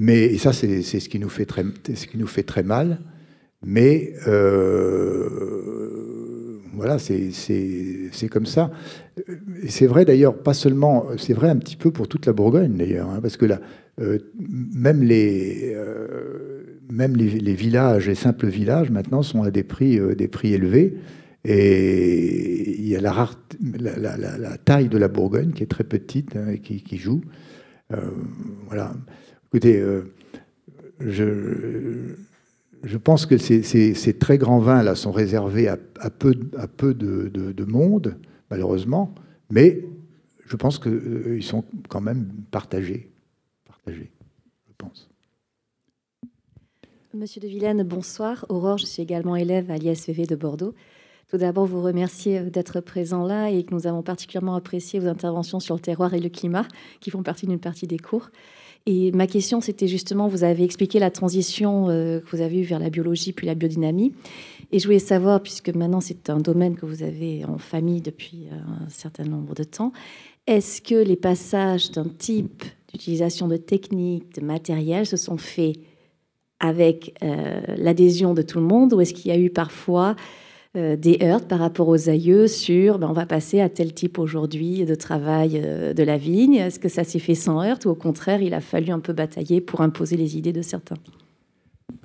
Mais et ça, c'est ce qui nous fait très, ce qui nous fait très mal. Mais euh, voilà, c'est comme ça. C'est vrai d'ailleurs, pas seulement, c'est vrai un petit peu pour toute la Bourgogne d'ailleurs, hein, parce que là, euh, même, les, euh, même les, les villages, les simples villages maintenant sont à des prix, euh, des prix élevés, et il y a la, rare, la, la, la, la taille de la Bourgogne qui est très petite, hein, et qui, qui joue. Euh, voilà. Écoutez, euh, je... Je pense que ces, ces, ces très grands vins-là sont réservés à, à peu, à peu de, de, de monde, malheureusement, mais je pense qu'ils euh, sont quand même partagés. Partagés, je pense. Monsieur de Villaine, bonsoir. Aurore, je suis également élève à l'I S V V de Bordeaux. Tout d'abord, vous remercier d'être présent là et que nous avons particulièrement apprécié vos interventions sur le terroir et le climat, qui font partie d'une partie des cours. Et ma question, c'était justement, vous avez expliqué la transition euh, que vous avez eue vers la biologie puis la biodynamie. Et je voulais savoir, puisque maintenant c'est un domaine que vous avez en famille depuis un certain nombre de temps, est-ce que les passages d'un type d'utilisation de techniques, de matériel, se sont faits avec euh, l'adhésion de tout le monde, ou est-ce qu'il y a eu parfois euh, des heurts par rapport aux aïeux sur ben, on va passer à tel type aujourd'hui de travail euh, de la vigne? Est-ce que ça s'est fait sans heurts, ou au contraire, il a fallu un peu batailler pour imposer les idées de certains?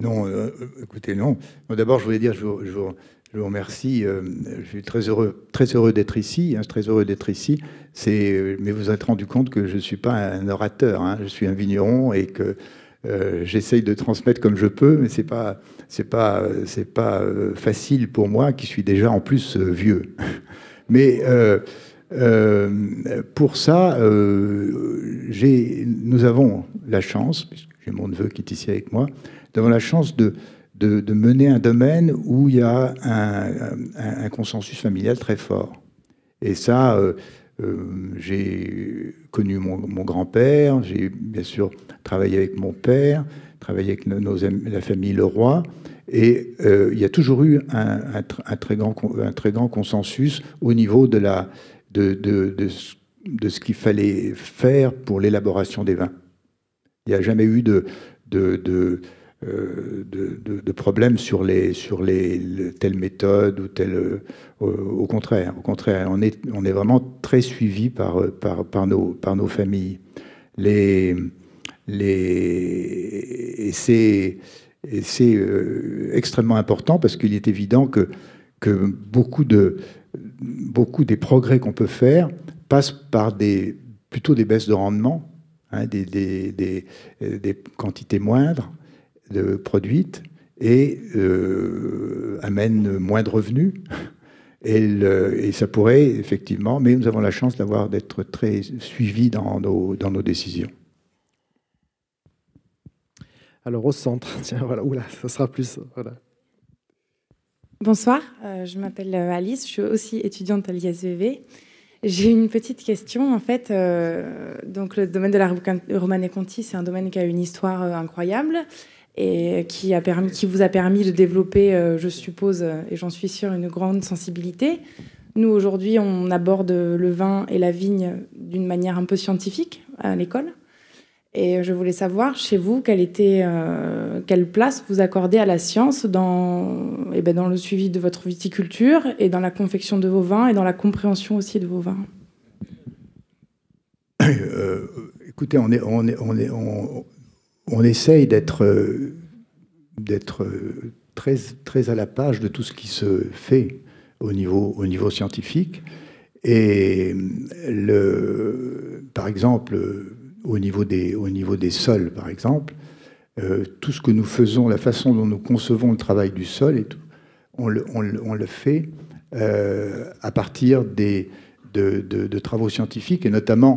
Non, euh, écoutez, non. Bon, d'abord, je voulais dire, je vous, je vous, je vous remercie. Euh, je suis très heureux, très heureux d'être ici. Hein, très heureux d'être ici. C'est, mais vous vous êtes rendu compte que je ne suis pas un orateur. Hein, je suis un vigneron et que Euh, j'essaye de transmettre comme je peux, mais c'est pas, c'est pas, c'est pas euh, facile pour moi qui suis déjà en plus euh, vieux. Mais euh, euh, pour ça, euh, j'ai, nous avons la chance, puisque j'ai mon neveu qui est ici avec moi, nous avons la chance de, de, de mener un domaine où il y a un, un, un consensus familial très fort. Et ça. Euh, Euh, j'ai connu mon, mon grand-père, j'ai bien sûr travaillé avec mon père, travaillé avec nos, nos amis, la famille Leroy, et euh, il y a toujours eu un, un, un, très grand, un très grand consensus au niveau de, la, de, de, de, de ce qu'il fallait faire pour l'élaboration des vins. Il n'y a jamais eu de, de, de, euh, de, de, de problème sur, les, sur les, les, telle méthode ou telle... Au contraire, au contraire, on est, on est vraiment très suivi par, par, par, nos, par nos familles. Les, les, et c'est, et c'est euh, extrêmement important parce qu'il est évident que, que beaucoup, de, beaucoup des progrès qu'on peut faire passent par des, plutôt des baisses de rendement, hein, des, des, des, des quantités moindres de produites et euh, amènent moins de revenus. Et, le, et ça pourrait, effectivement, mais nous avons la chance d'avoir, d'être très suivis dans nos, dans nos décisions. Alors, au centre, tiens, voilà, oula, ça sera plus. Voilà. Bonsoir, euh, je m'appelle Alice, je suis aussi étudiante à l'I S V V. J'ai une petite question, en fait. Euh, donc, le domaine de la Romanée-Conti, c'est un domaine qui a une histoire euh, incroyable. Et qui, a permis, qui vous a permis de développer, euh, je suppose, et j'en suis sûre, une grande sensibilité. Nous, aujourd'hui, on aborde le vin et la vigne d'une manière un peu scientifique à l'école. Et je voulais savoir, chez vous, quelle, était, euh, quelle place vous accordez à la science dans, eh ben, dans le suivi de votre viticulture et dans la confection de vos vins et dans la compréhension aussi de vos vins. euh, Écoutez, on est... On est, on est on... On essaye d'être euh, d'être euh, très, très à la page de tout ce qui se fait au niveau, au niveau scientifique. Et, le, par exemple, au niveau des, au niveau des sols, par exemple, euh, tout ce que nous faisons, la façon dont nous concevons le travail du sol, et tout, on, le, on, le, on le fait euh, à partir des, de, de, de travaux scientifiques, et notamment...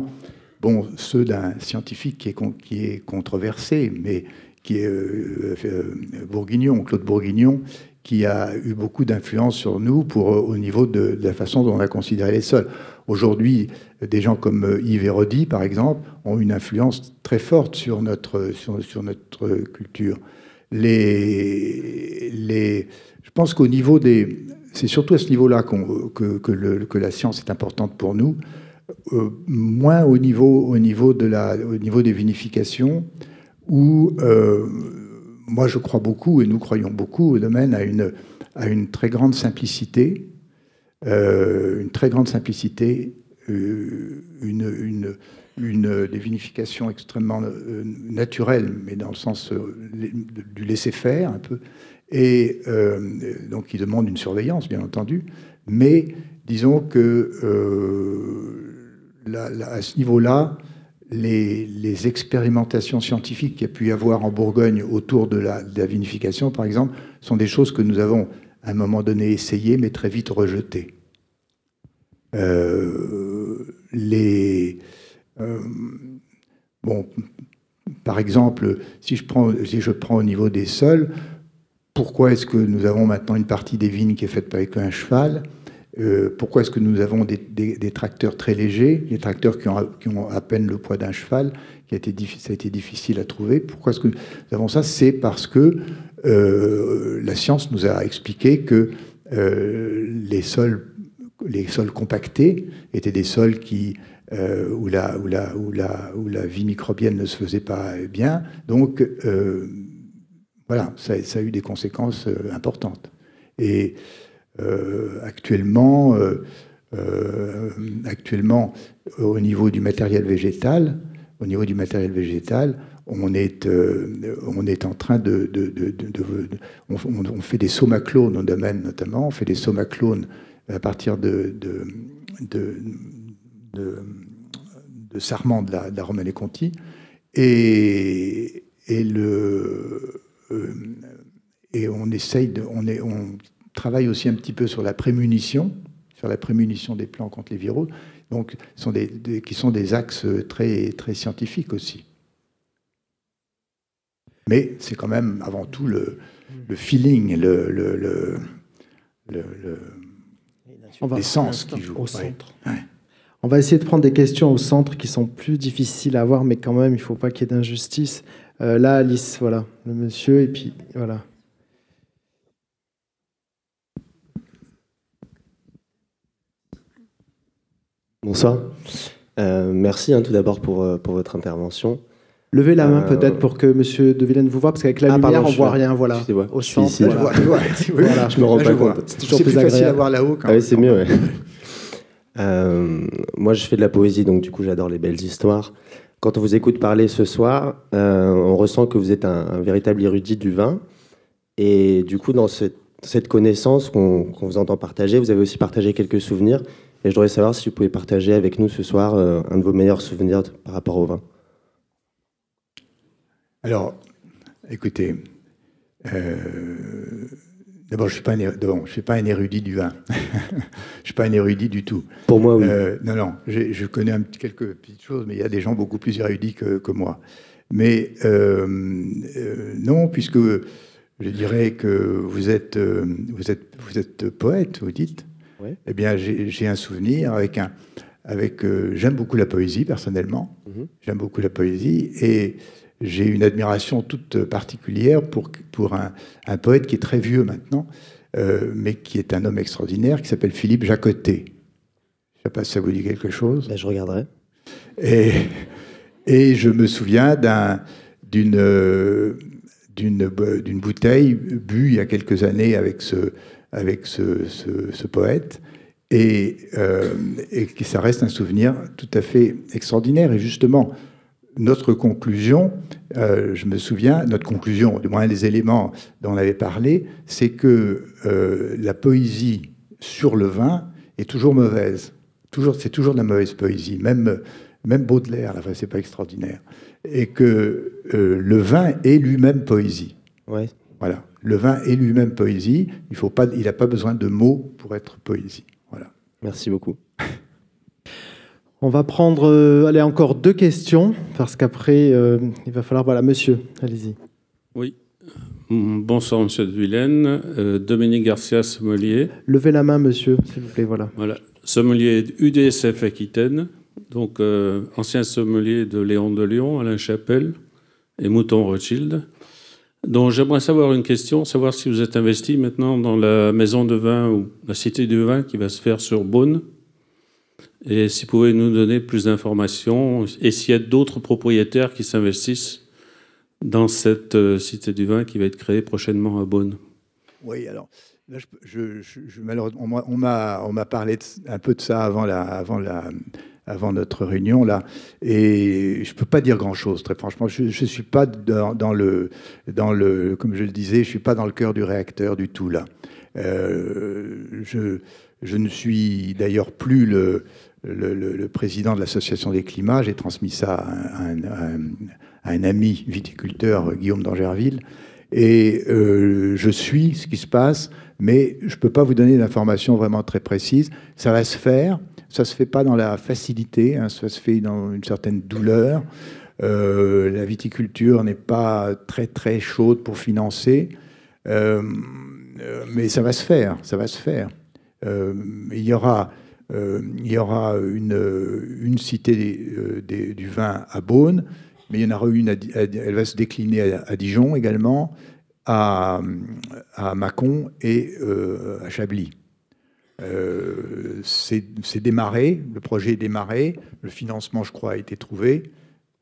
Bon, ceux d'un scientifique qui est, con, qui est controversé, mais qui est euh, euh, Bourguignon, Claude Bourguignon, qui a eu beaucoup d'influence sur nous pour, au niveau de, de la façon dont on a considéré les sols. Aujourd'hui, des gens comme Yves Hérody, par exemple, ont une influence très forte sur notre, sur, sur notre culture. Les, les, je pense qu'au niveau des... C'est surtout à ce niveau-là qu'on, que, que, le, que la science est importante pour nous. Euh, moins au niveau, au, niveau de la, au niveau des vinifications, où euh, moi je crois beaucoup, et nous croyons beaucoup au domaine, à une, à une très grande simplicité, euh, une très grande simplicité, euh, une, une, une, des vinifications extrêmement euh, naturelles, mais dans le sens euh, du laisser-faire un peu, et euh, donc qui demande une surveillance, bien entendu, mais disons que euh, Là, là, à ce niveau-là, les, les expérimentations scientifiques qu'il y a pu y avoir en Bourgogne autour de la, de la vinification, par exemple, sont des choses que nous avons, à un moment donné, essayées, mais très vite rejetées. Euh, les, euh, bon, Par exemple, si je prends, si je prends au niveau des sols, pourquoi est-ce que nous avons maintenant une partie des vignes qui est faite avec un cheval ? Euh, pourquoi est-ce que nous avons des, des, des tracteurs très légers, des tracteurs qui ont, qui ont à peine le poids d'un cheval, qui a été, ça a été difficile à trouver. Pourquoi est-ce que nous avons ça? C'est parce que euh, la science nous a expliqué que euh, les, sols, les sols compactés étaient des sols qui, euh, où, la, où, la, où, la, où la vie microbienne ne se faisait pas bien. Donc, euh, voilà, ça, ça a eu des conséquences importantes. Et... Euh, actuellement, euh, euh, actuellement, au niveau du matériel végétal, au niveau du matériel végétal, on est, euh, on est en train de, de, de, de, de on, on fait des somaclones au domaine notamment, on fait des somaclones à partir de de, de, de, de sarments de la, la Romanée-Conti, et et le euh, et on essaye de, on est on travaille aussi un petit peu sur la prémunition, sur la prémunition des plants contre les viraux, donc sont des, des, qui sont des axes très, très scientifiques aussi. Mais c'est quand même avant tout le, le feeling, le, le, le, le, le, les sens qui jouent. Au centre. Ouais. Ouais. On va essayer de prendre des questions au centre qui sont plus difficiles à avoir, mais quand même, il ne faut pas qu'il y ait d'injustice. Euh, là, Alice, voilà, le monsieur, et puis voilà. Bonsoir. Euh, merci hein, tout d'abord pour, pour votre intervention. Levez la main euh, peut-être pour que monsieur de Villaine vous voit, parce qu'avec la ah, lumière, pardon, on ne voit rien. Voilà. Au centre, je, voilà. Je, vois, je, vois. Voilà, je me rends là, pas compte. C'est toujours plus, plus facile à voir là-haut. Ah oui, c'est mieux. Ouais. euh, moi, je fais de la poésie, donc du coup, j'adore les belles histoires. Quand on vous écoute parler ce soir, euh, on ressent que vous êtes un, un véritable érudit du vin. Et du coup, dans cette, cette connaissance qu'on qu'on vous entend partager, vous avez aussi partagé quelques souvenirs. Et je voudrais savoir si vous pouvez partager avec nous ce soir euh, un de vos meilleurs souvenirs de, par rapport au vin. Alors, écoutez, euh, d'abord, je ne suis pas un érudit du vin. Je ne suis pas un érudit du tout. Pour moi, oui. Euh, non, non, je connais un, quelques petites choses, mais il y a des gens beaucoup plus érudits que, que moi. Mais euh, euh, non, puisque je dirais que vous êtes, euh, vous êtes, vous êtes poète, vous dites. Oui. Eh bien, j'ai un souvenir avec un... Avec, euh, j'aime beaucoup la poésie, personnellement. Mmh. J'aime beaucoup la poésie. Et j'ai une admiration toute particulière pour, pour un, un poète qui est très vieux maintenant, euh, mais qui est un homme extraordinaire, qui s'appelle Philippe Jacotet. Je ne sais pas si ça vous dit quelque chose. Ben, je regarderai. Et, et je me souviens d'un, d'une, euh, d'une, d'une bouteille bue il y a quelques années avec ce... avec ce, ce, ce poète, et, euh, et que ça reste un souvenir tout à fait extraordinaire. Et justement, notre conclusion, euh, je me souviens, notre conclusion, du moins les éléments dont on avait parlé, c'est que euh, la poésie sur le vin est toujours mauvaise. Toujours, c'est toujours de la mauvaise poésie, même, même Baudelaire, enfin, c'est pas extraordinaire. Et que euh, le vin est lui-même poésie. Ouais. Voilà. Le vin est lui-même poésie. Il faut pas, il n'a pas besoin de mots pour être poésie. Voilà. Merci beaucoup. On va prendre, euh, allez, encore deux questions, parce qu'après, euh, il va falloir... Voilà, monsieur, allez-y. Oui. Bonsoir, monsieur de Villaine. Euh, Dominique Garcia, sommelier. Levez la main, monsieur, s'il vous plaît. Voilà. Voilà. Sommelier U D S F Aquitaine, donc euh, ancien sommelier de Léon de Lyon, Alain Chapelle et Mouton Rothschild. Donc j'aimerais savoir une question, savoir si vous êtes investi maintenant dans la maison de vin ou la cité du vin qui va se faire sur Beaune, et si vous pouvez nous donner plus d'informations, et s'il y a d'autres propriétaires qui s'investissent dans cette cité du vin qui va être créée prochainement à Beaune. Oui, alors, là, je, je, je, je, malheureusement, on m'a parlé de, un peu de ça avant la... Avant la avant notre réunion, là, et je ne peux pas dire grand-chose, très franchement. Je ne suis pas dans, dans, le, dans le... Comme je le disais, je ne suis pas dans le cœur du réacteur du tout, là. Euh, je, je ne suis d'ailleurs plus le, le, le, le président de l'Association des climats. J'ai transmis ça à un, à, un, à un ami viticulteur, Guillaume d'Angerville, et euh, je suis ce qui se passe, mais je ne peux pas vous donner d'informations vraiment très précises. Ça va se faire. Ça ne se fait pas dans la facilité, hein, ça se fait dans une certaine douleur. Euh, la viticulture n'est pas très très chaude pour financer, euh, mais ça va se faire, ça va se faire. Euh, il y aura, euh, il y aura une, une cité des, des, du vin à Beaune, mais il y en aura une, à, à, elle va se décliner à, à Dijon également, à, à Mâcon et euh, à Chablis. Euh, c'est démarré, le projet est démarré, le financement, je crois, a été trouvé.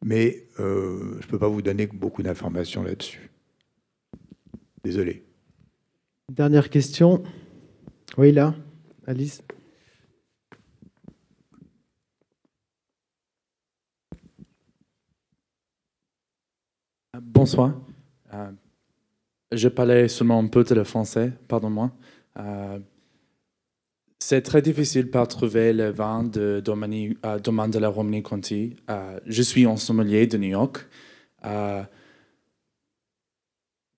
Mais euh, je ne peux pas vous donner beaucoup d'informations là-dessus. Désolé. Dernière question. Oui, là, Alice. Bonsoir. Euh, je parlais seulement un peu le français, pardon-moi. Euh, C'est très difficile de trouver le vin de Domani, euh, Domaine de la Romanée-Conti. Euh, je suis un sommelier de New York. Euh,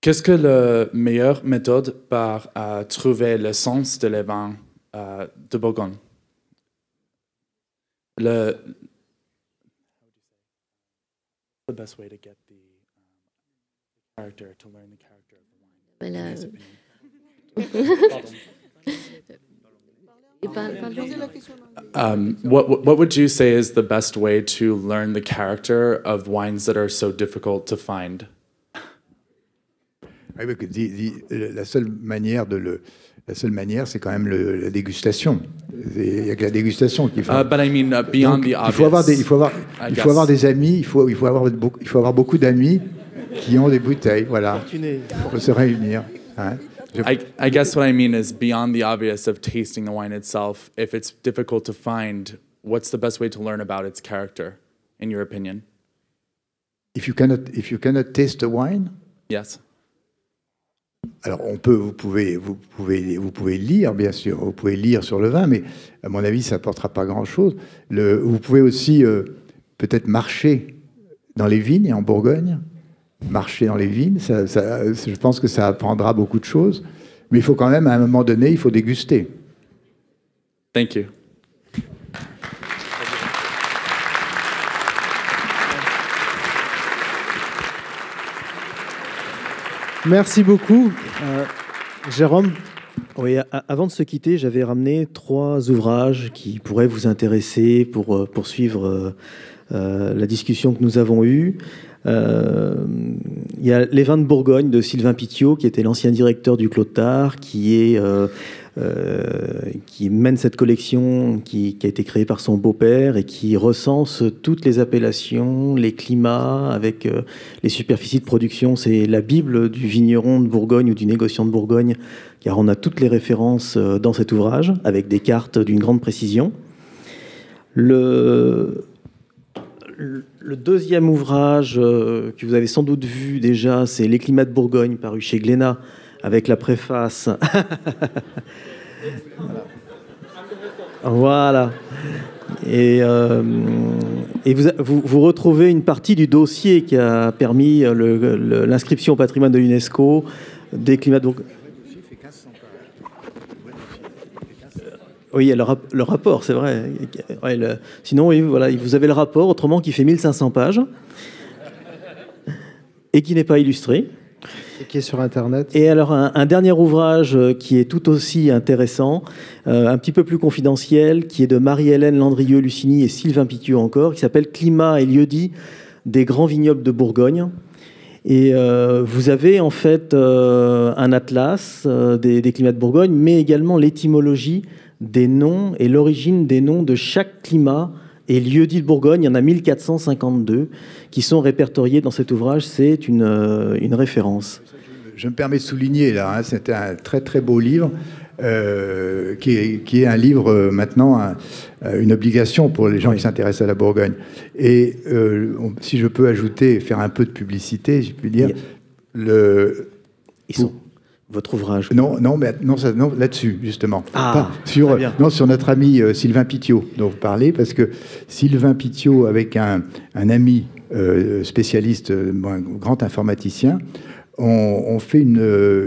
Qu'est-ce que la meilleure méthode pour euh, trouver le sens de les vins euh, de Bourgogne? Le the best way to get the character, to learn the character of the wine. Um, what, what would you say is the best way to learn the character of wines that are so difficult to find? Oui, the, the, la seule manière de le, la seule manière, c'est quand même le, la dégustation. Il y a que la dégustation qui fait. Uh, but I mean, uh, beyond Donc, the obvious, il faut avoir des, il faut avoir, I il faut guess. avoir des amis. Il faut, il faut avoir, beaucoup, il faut avoir beaucoup d'amis qui ont des bouteilles. Voilà. Pour se réunir. Hein. I, I guess what I mean is beyond the obvious of tasting the wine itself. If it's difficult to find, what's the best way to learn about its character, in your opinion? If you cannot, if you cannot taste the wine, yes. Alors on peut, vous pouvez, vous pouvez, vous pouvez lire, bien sûr, vous pouvez lire sur le vin, mais à mon avis, ça apportera pas grand-chose. Le, vous pouvez aussi euh, peut-être marcher dans les vignes en Bourgogne. Marcher dans les vignes, ça, ça, je pense que ça apprendra beaucoup de choses. Mais il faut quand même, à un moment donné, il faut déguster. Thank you. Merci beaucoup. Euh, Jérôme, oui, avant de se quitter, j'avais ramené trois ouvrages qui pourraient vous intéresser pour poursuivre euh, la discussion que nous avons eue. Euh, il y a Les vins de Bourgogne de Sylvain Pitiot, qui était l'ancien directeur du Clos de Tart, qui est euh, euh, qui mène cette collection qui, qui a été créée par son beau-père et qui recense toutes les appellations, les climats, avec euh, les superficies de production. C'est la Bible du vigneron de Bourgogne ou du négociant de Bourgogne, car on a toutes les références dans cet ouvrage, avec des cartes d'une grande précision. Le... Le deuxième ouvrage euh, que vous avez sans doute vu déjà, c'est Les climats de Bourgogne, paru chez Glénat, avec la préface. Voilà. Et, euh, et vous, vous, vous retrouvez une partie du dossier qui a permis l'inscription au patrimoine de l'UNESCO des climats de Bourgogne. Oui, il y a le, rap le rapport, c'est vrai. Ouais, le... Sinon, oui, voilà, vous avez le rapport, autrement, qui fait mille cinq cents pages et qui n'est pas illustré. Et qui est sur Internet. Et alors, un, un dernier ouvrage qui est tout aussi intéressant, euh, un petit peu plus confidentiel, qui est de Marie-Hélène Landrieux-Lucini et Sylvain Pitiot encore, qui s'appelle « Climat et lieux-dits des grands vignobles de Bourgogne ». Et euh, vous avez en fait euh, un atlas euh, des, des climats de Bourgogne, mais également l'étymologie des noms et l'origine des noms de chaque climat et lieu-dit de Bourgogne. Il y en a mille quatre cent cinquante-deux qui sont répertoriés dans cet ouvrage. C'est une, euh, une référence. Je me permets de souligner, là, hein, c'était un très très beau livre, euh, qui, est, qui est un livre euh, maintenant, un, une obligation pour les gens oui. qui s'intéressent à la Bourgogne. Et euh, on, si je peux ajouter, faire un peu de publicité, si je puis dire, il... le... Ils sont... Votre ouvrage. Non, non, mais non, non là-dessus justement. Ah, pas sur, non, sur notre ami euh, Sylvain Pitiot dont vous parlez, parce que Sylvain Pitiot, avec un, un ami euh, spécialiste, euh, un grand informaticien, on, on fait une,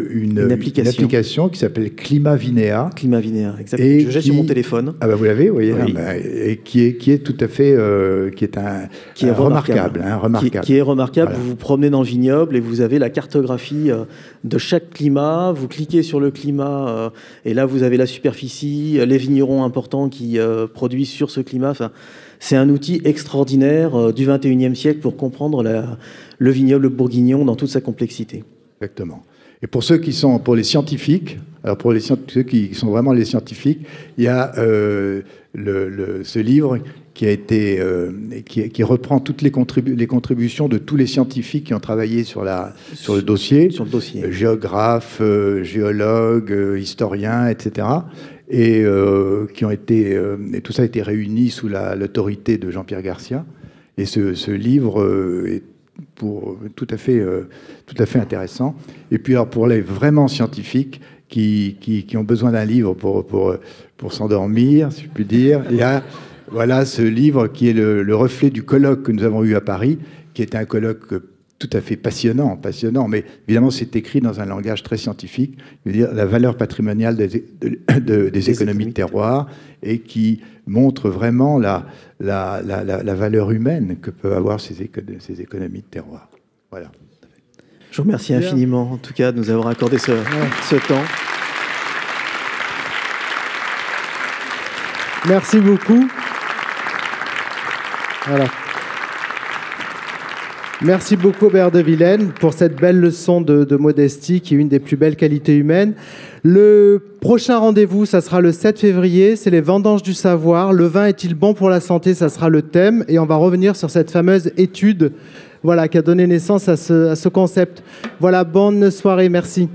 une, une, application. une application qui s'appelle Climat Vinéa. Climat Vinéa, exactement. Et je jette qui... sur mon téléphone. Ah ben vous l'avez, vous voyez. Oui. Hein, et qui est, qui est tout à fait, euh, qui est un, qui est un remarquable, remarquable, hein, remarquable. Qui, qui est remarquable. Voilà. Vous vous promenez dans le vignoble et vous avez la cartographie euh, de chaque climat. Vous cliquez sur le climat euh, et là vous avez la superficie, les vignerons importants qui euh, produisent sur ce climat. Enfin, c'est un outil extraordinaire euh, du vingt et unième siècle pour comprendre la, le vignoble bourguignon dans toute sa complexité. Exactement. Et pour ceux qui sont, pour les scientifiques, alors pour les, ceux qui sont vraiment les scientifiques, il y a euh, le, le, ce livre qui a été, euh, qui, qui reprend toutes les, contribu les contributions de tous les scientifiques qui ont travaillé sur, la, sur le dossier, sur le dossier. Géographes, euh, géologues, euh, historiens, et cetera. Et euh, qui ont été, euh, et tout ça a été réuni sous l'autorité la, de Jean-Pierre Garcia. Et ce, ce livre euh, est pour, tout, à fait, euh, tout à fait intéressant. Et puis alors pour les vraiment scientifiques qui, qui, qui ont besoin d'un livre pour, pour, pour s'endormir, si je puis dire, il y a voilà, ce livre qui est le, le reflet du colloque que nous avons eu à Paris, qui était un colloque tout à fait passionnant, passionnant, mais évidemment c'est écrit dans un langage très scientifique, je veux dire la valeur patrimoniale des, de, de, des, des économies de terroir, et qui montre vraiment la, la, la, la, la valeur humaine que peuvent avoir ces, éco ces économies de terroir. Voilà. Je vous remercie infiniment, en tout cas, de nous avoir accordé ce, ouais. ce temps. Merci beaucoup. Voilà. Merci beaucoup Aubert de Villaine pour cette belle leçon de, de modestie qui est une des plus belles qualités humaines. Le prochain rendez-vous, ça sera le sept février, c'est les vendanges du savoir. Le vin est-il bon pour la santé? Ça sera le thème et on va revenir sur cette fameuse étude voilà, qui a donné naissance à ce, à ce concept. Voilà, bonne soirée, merci.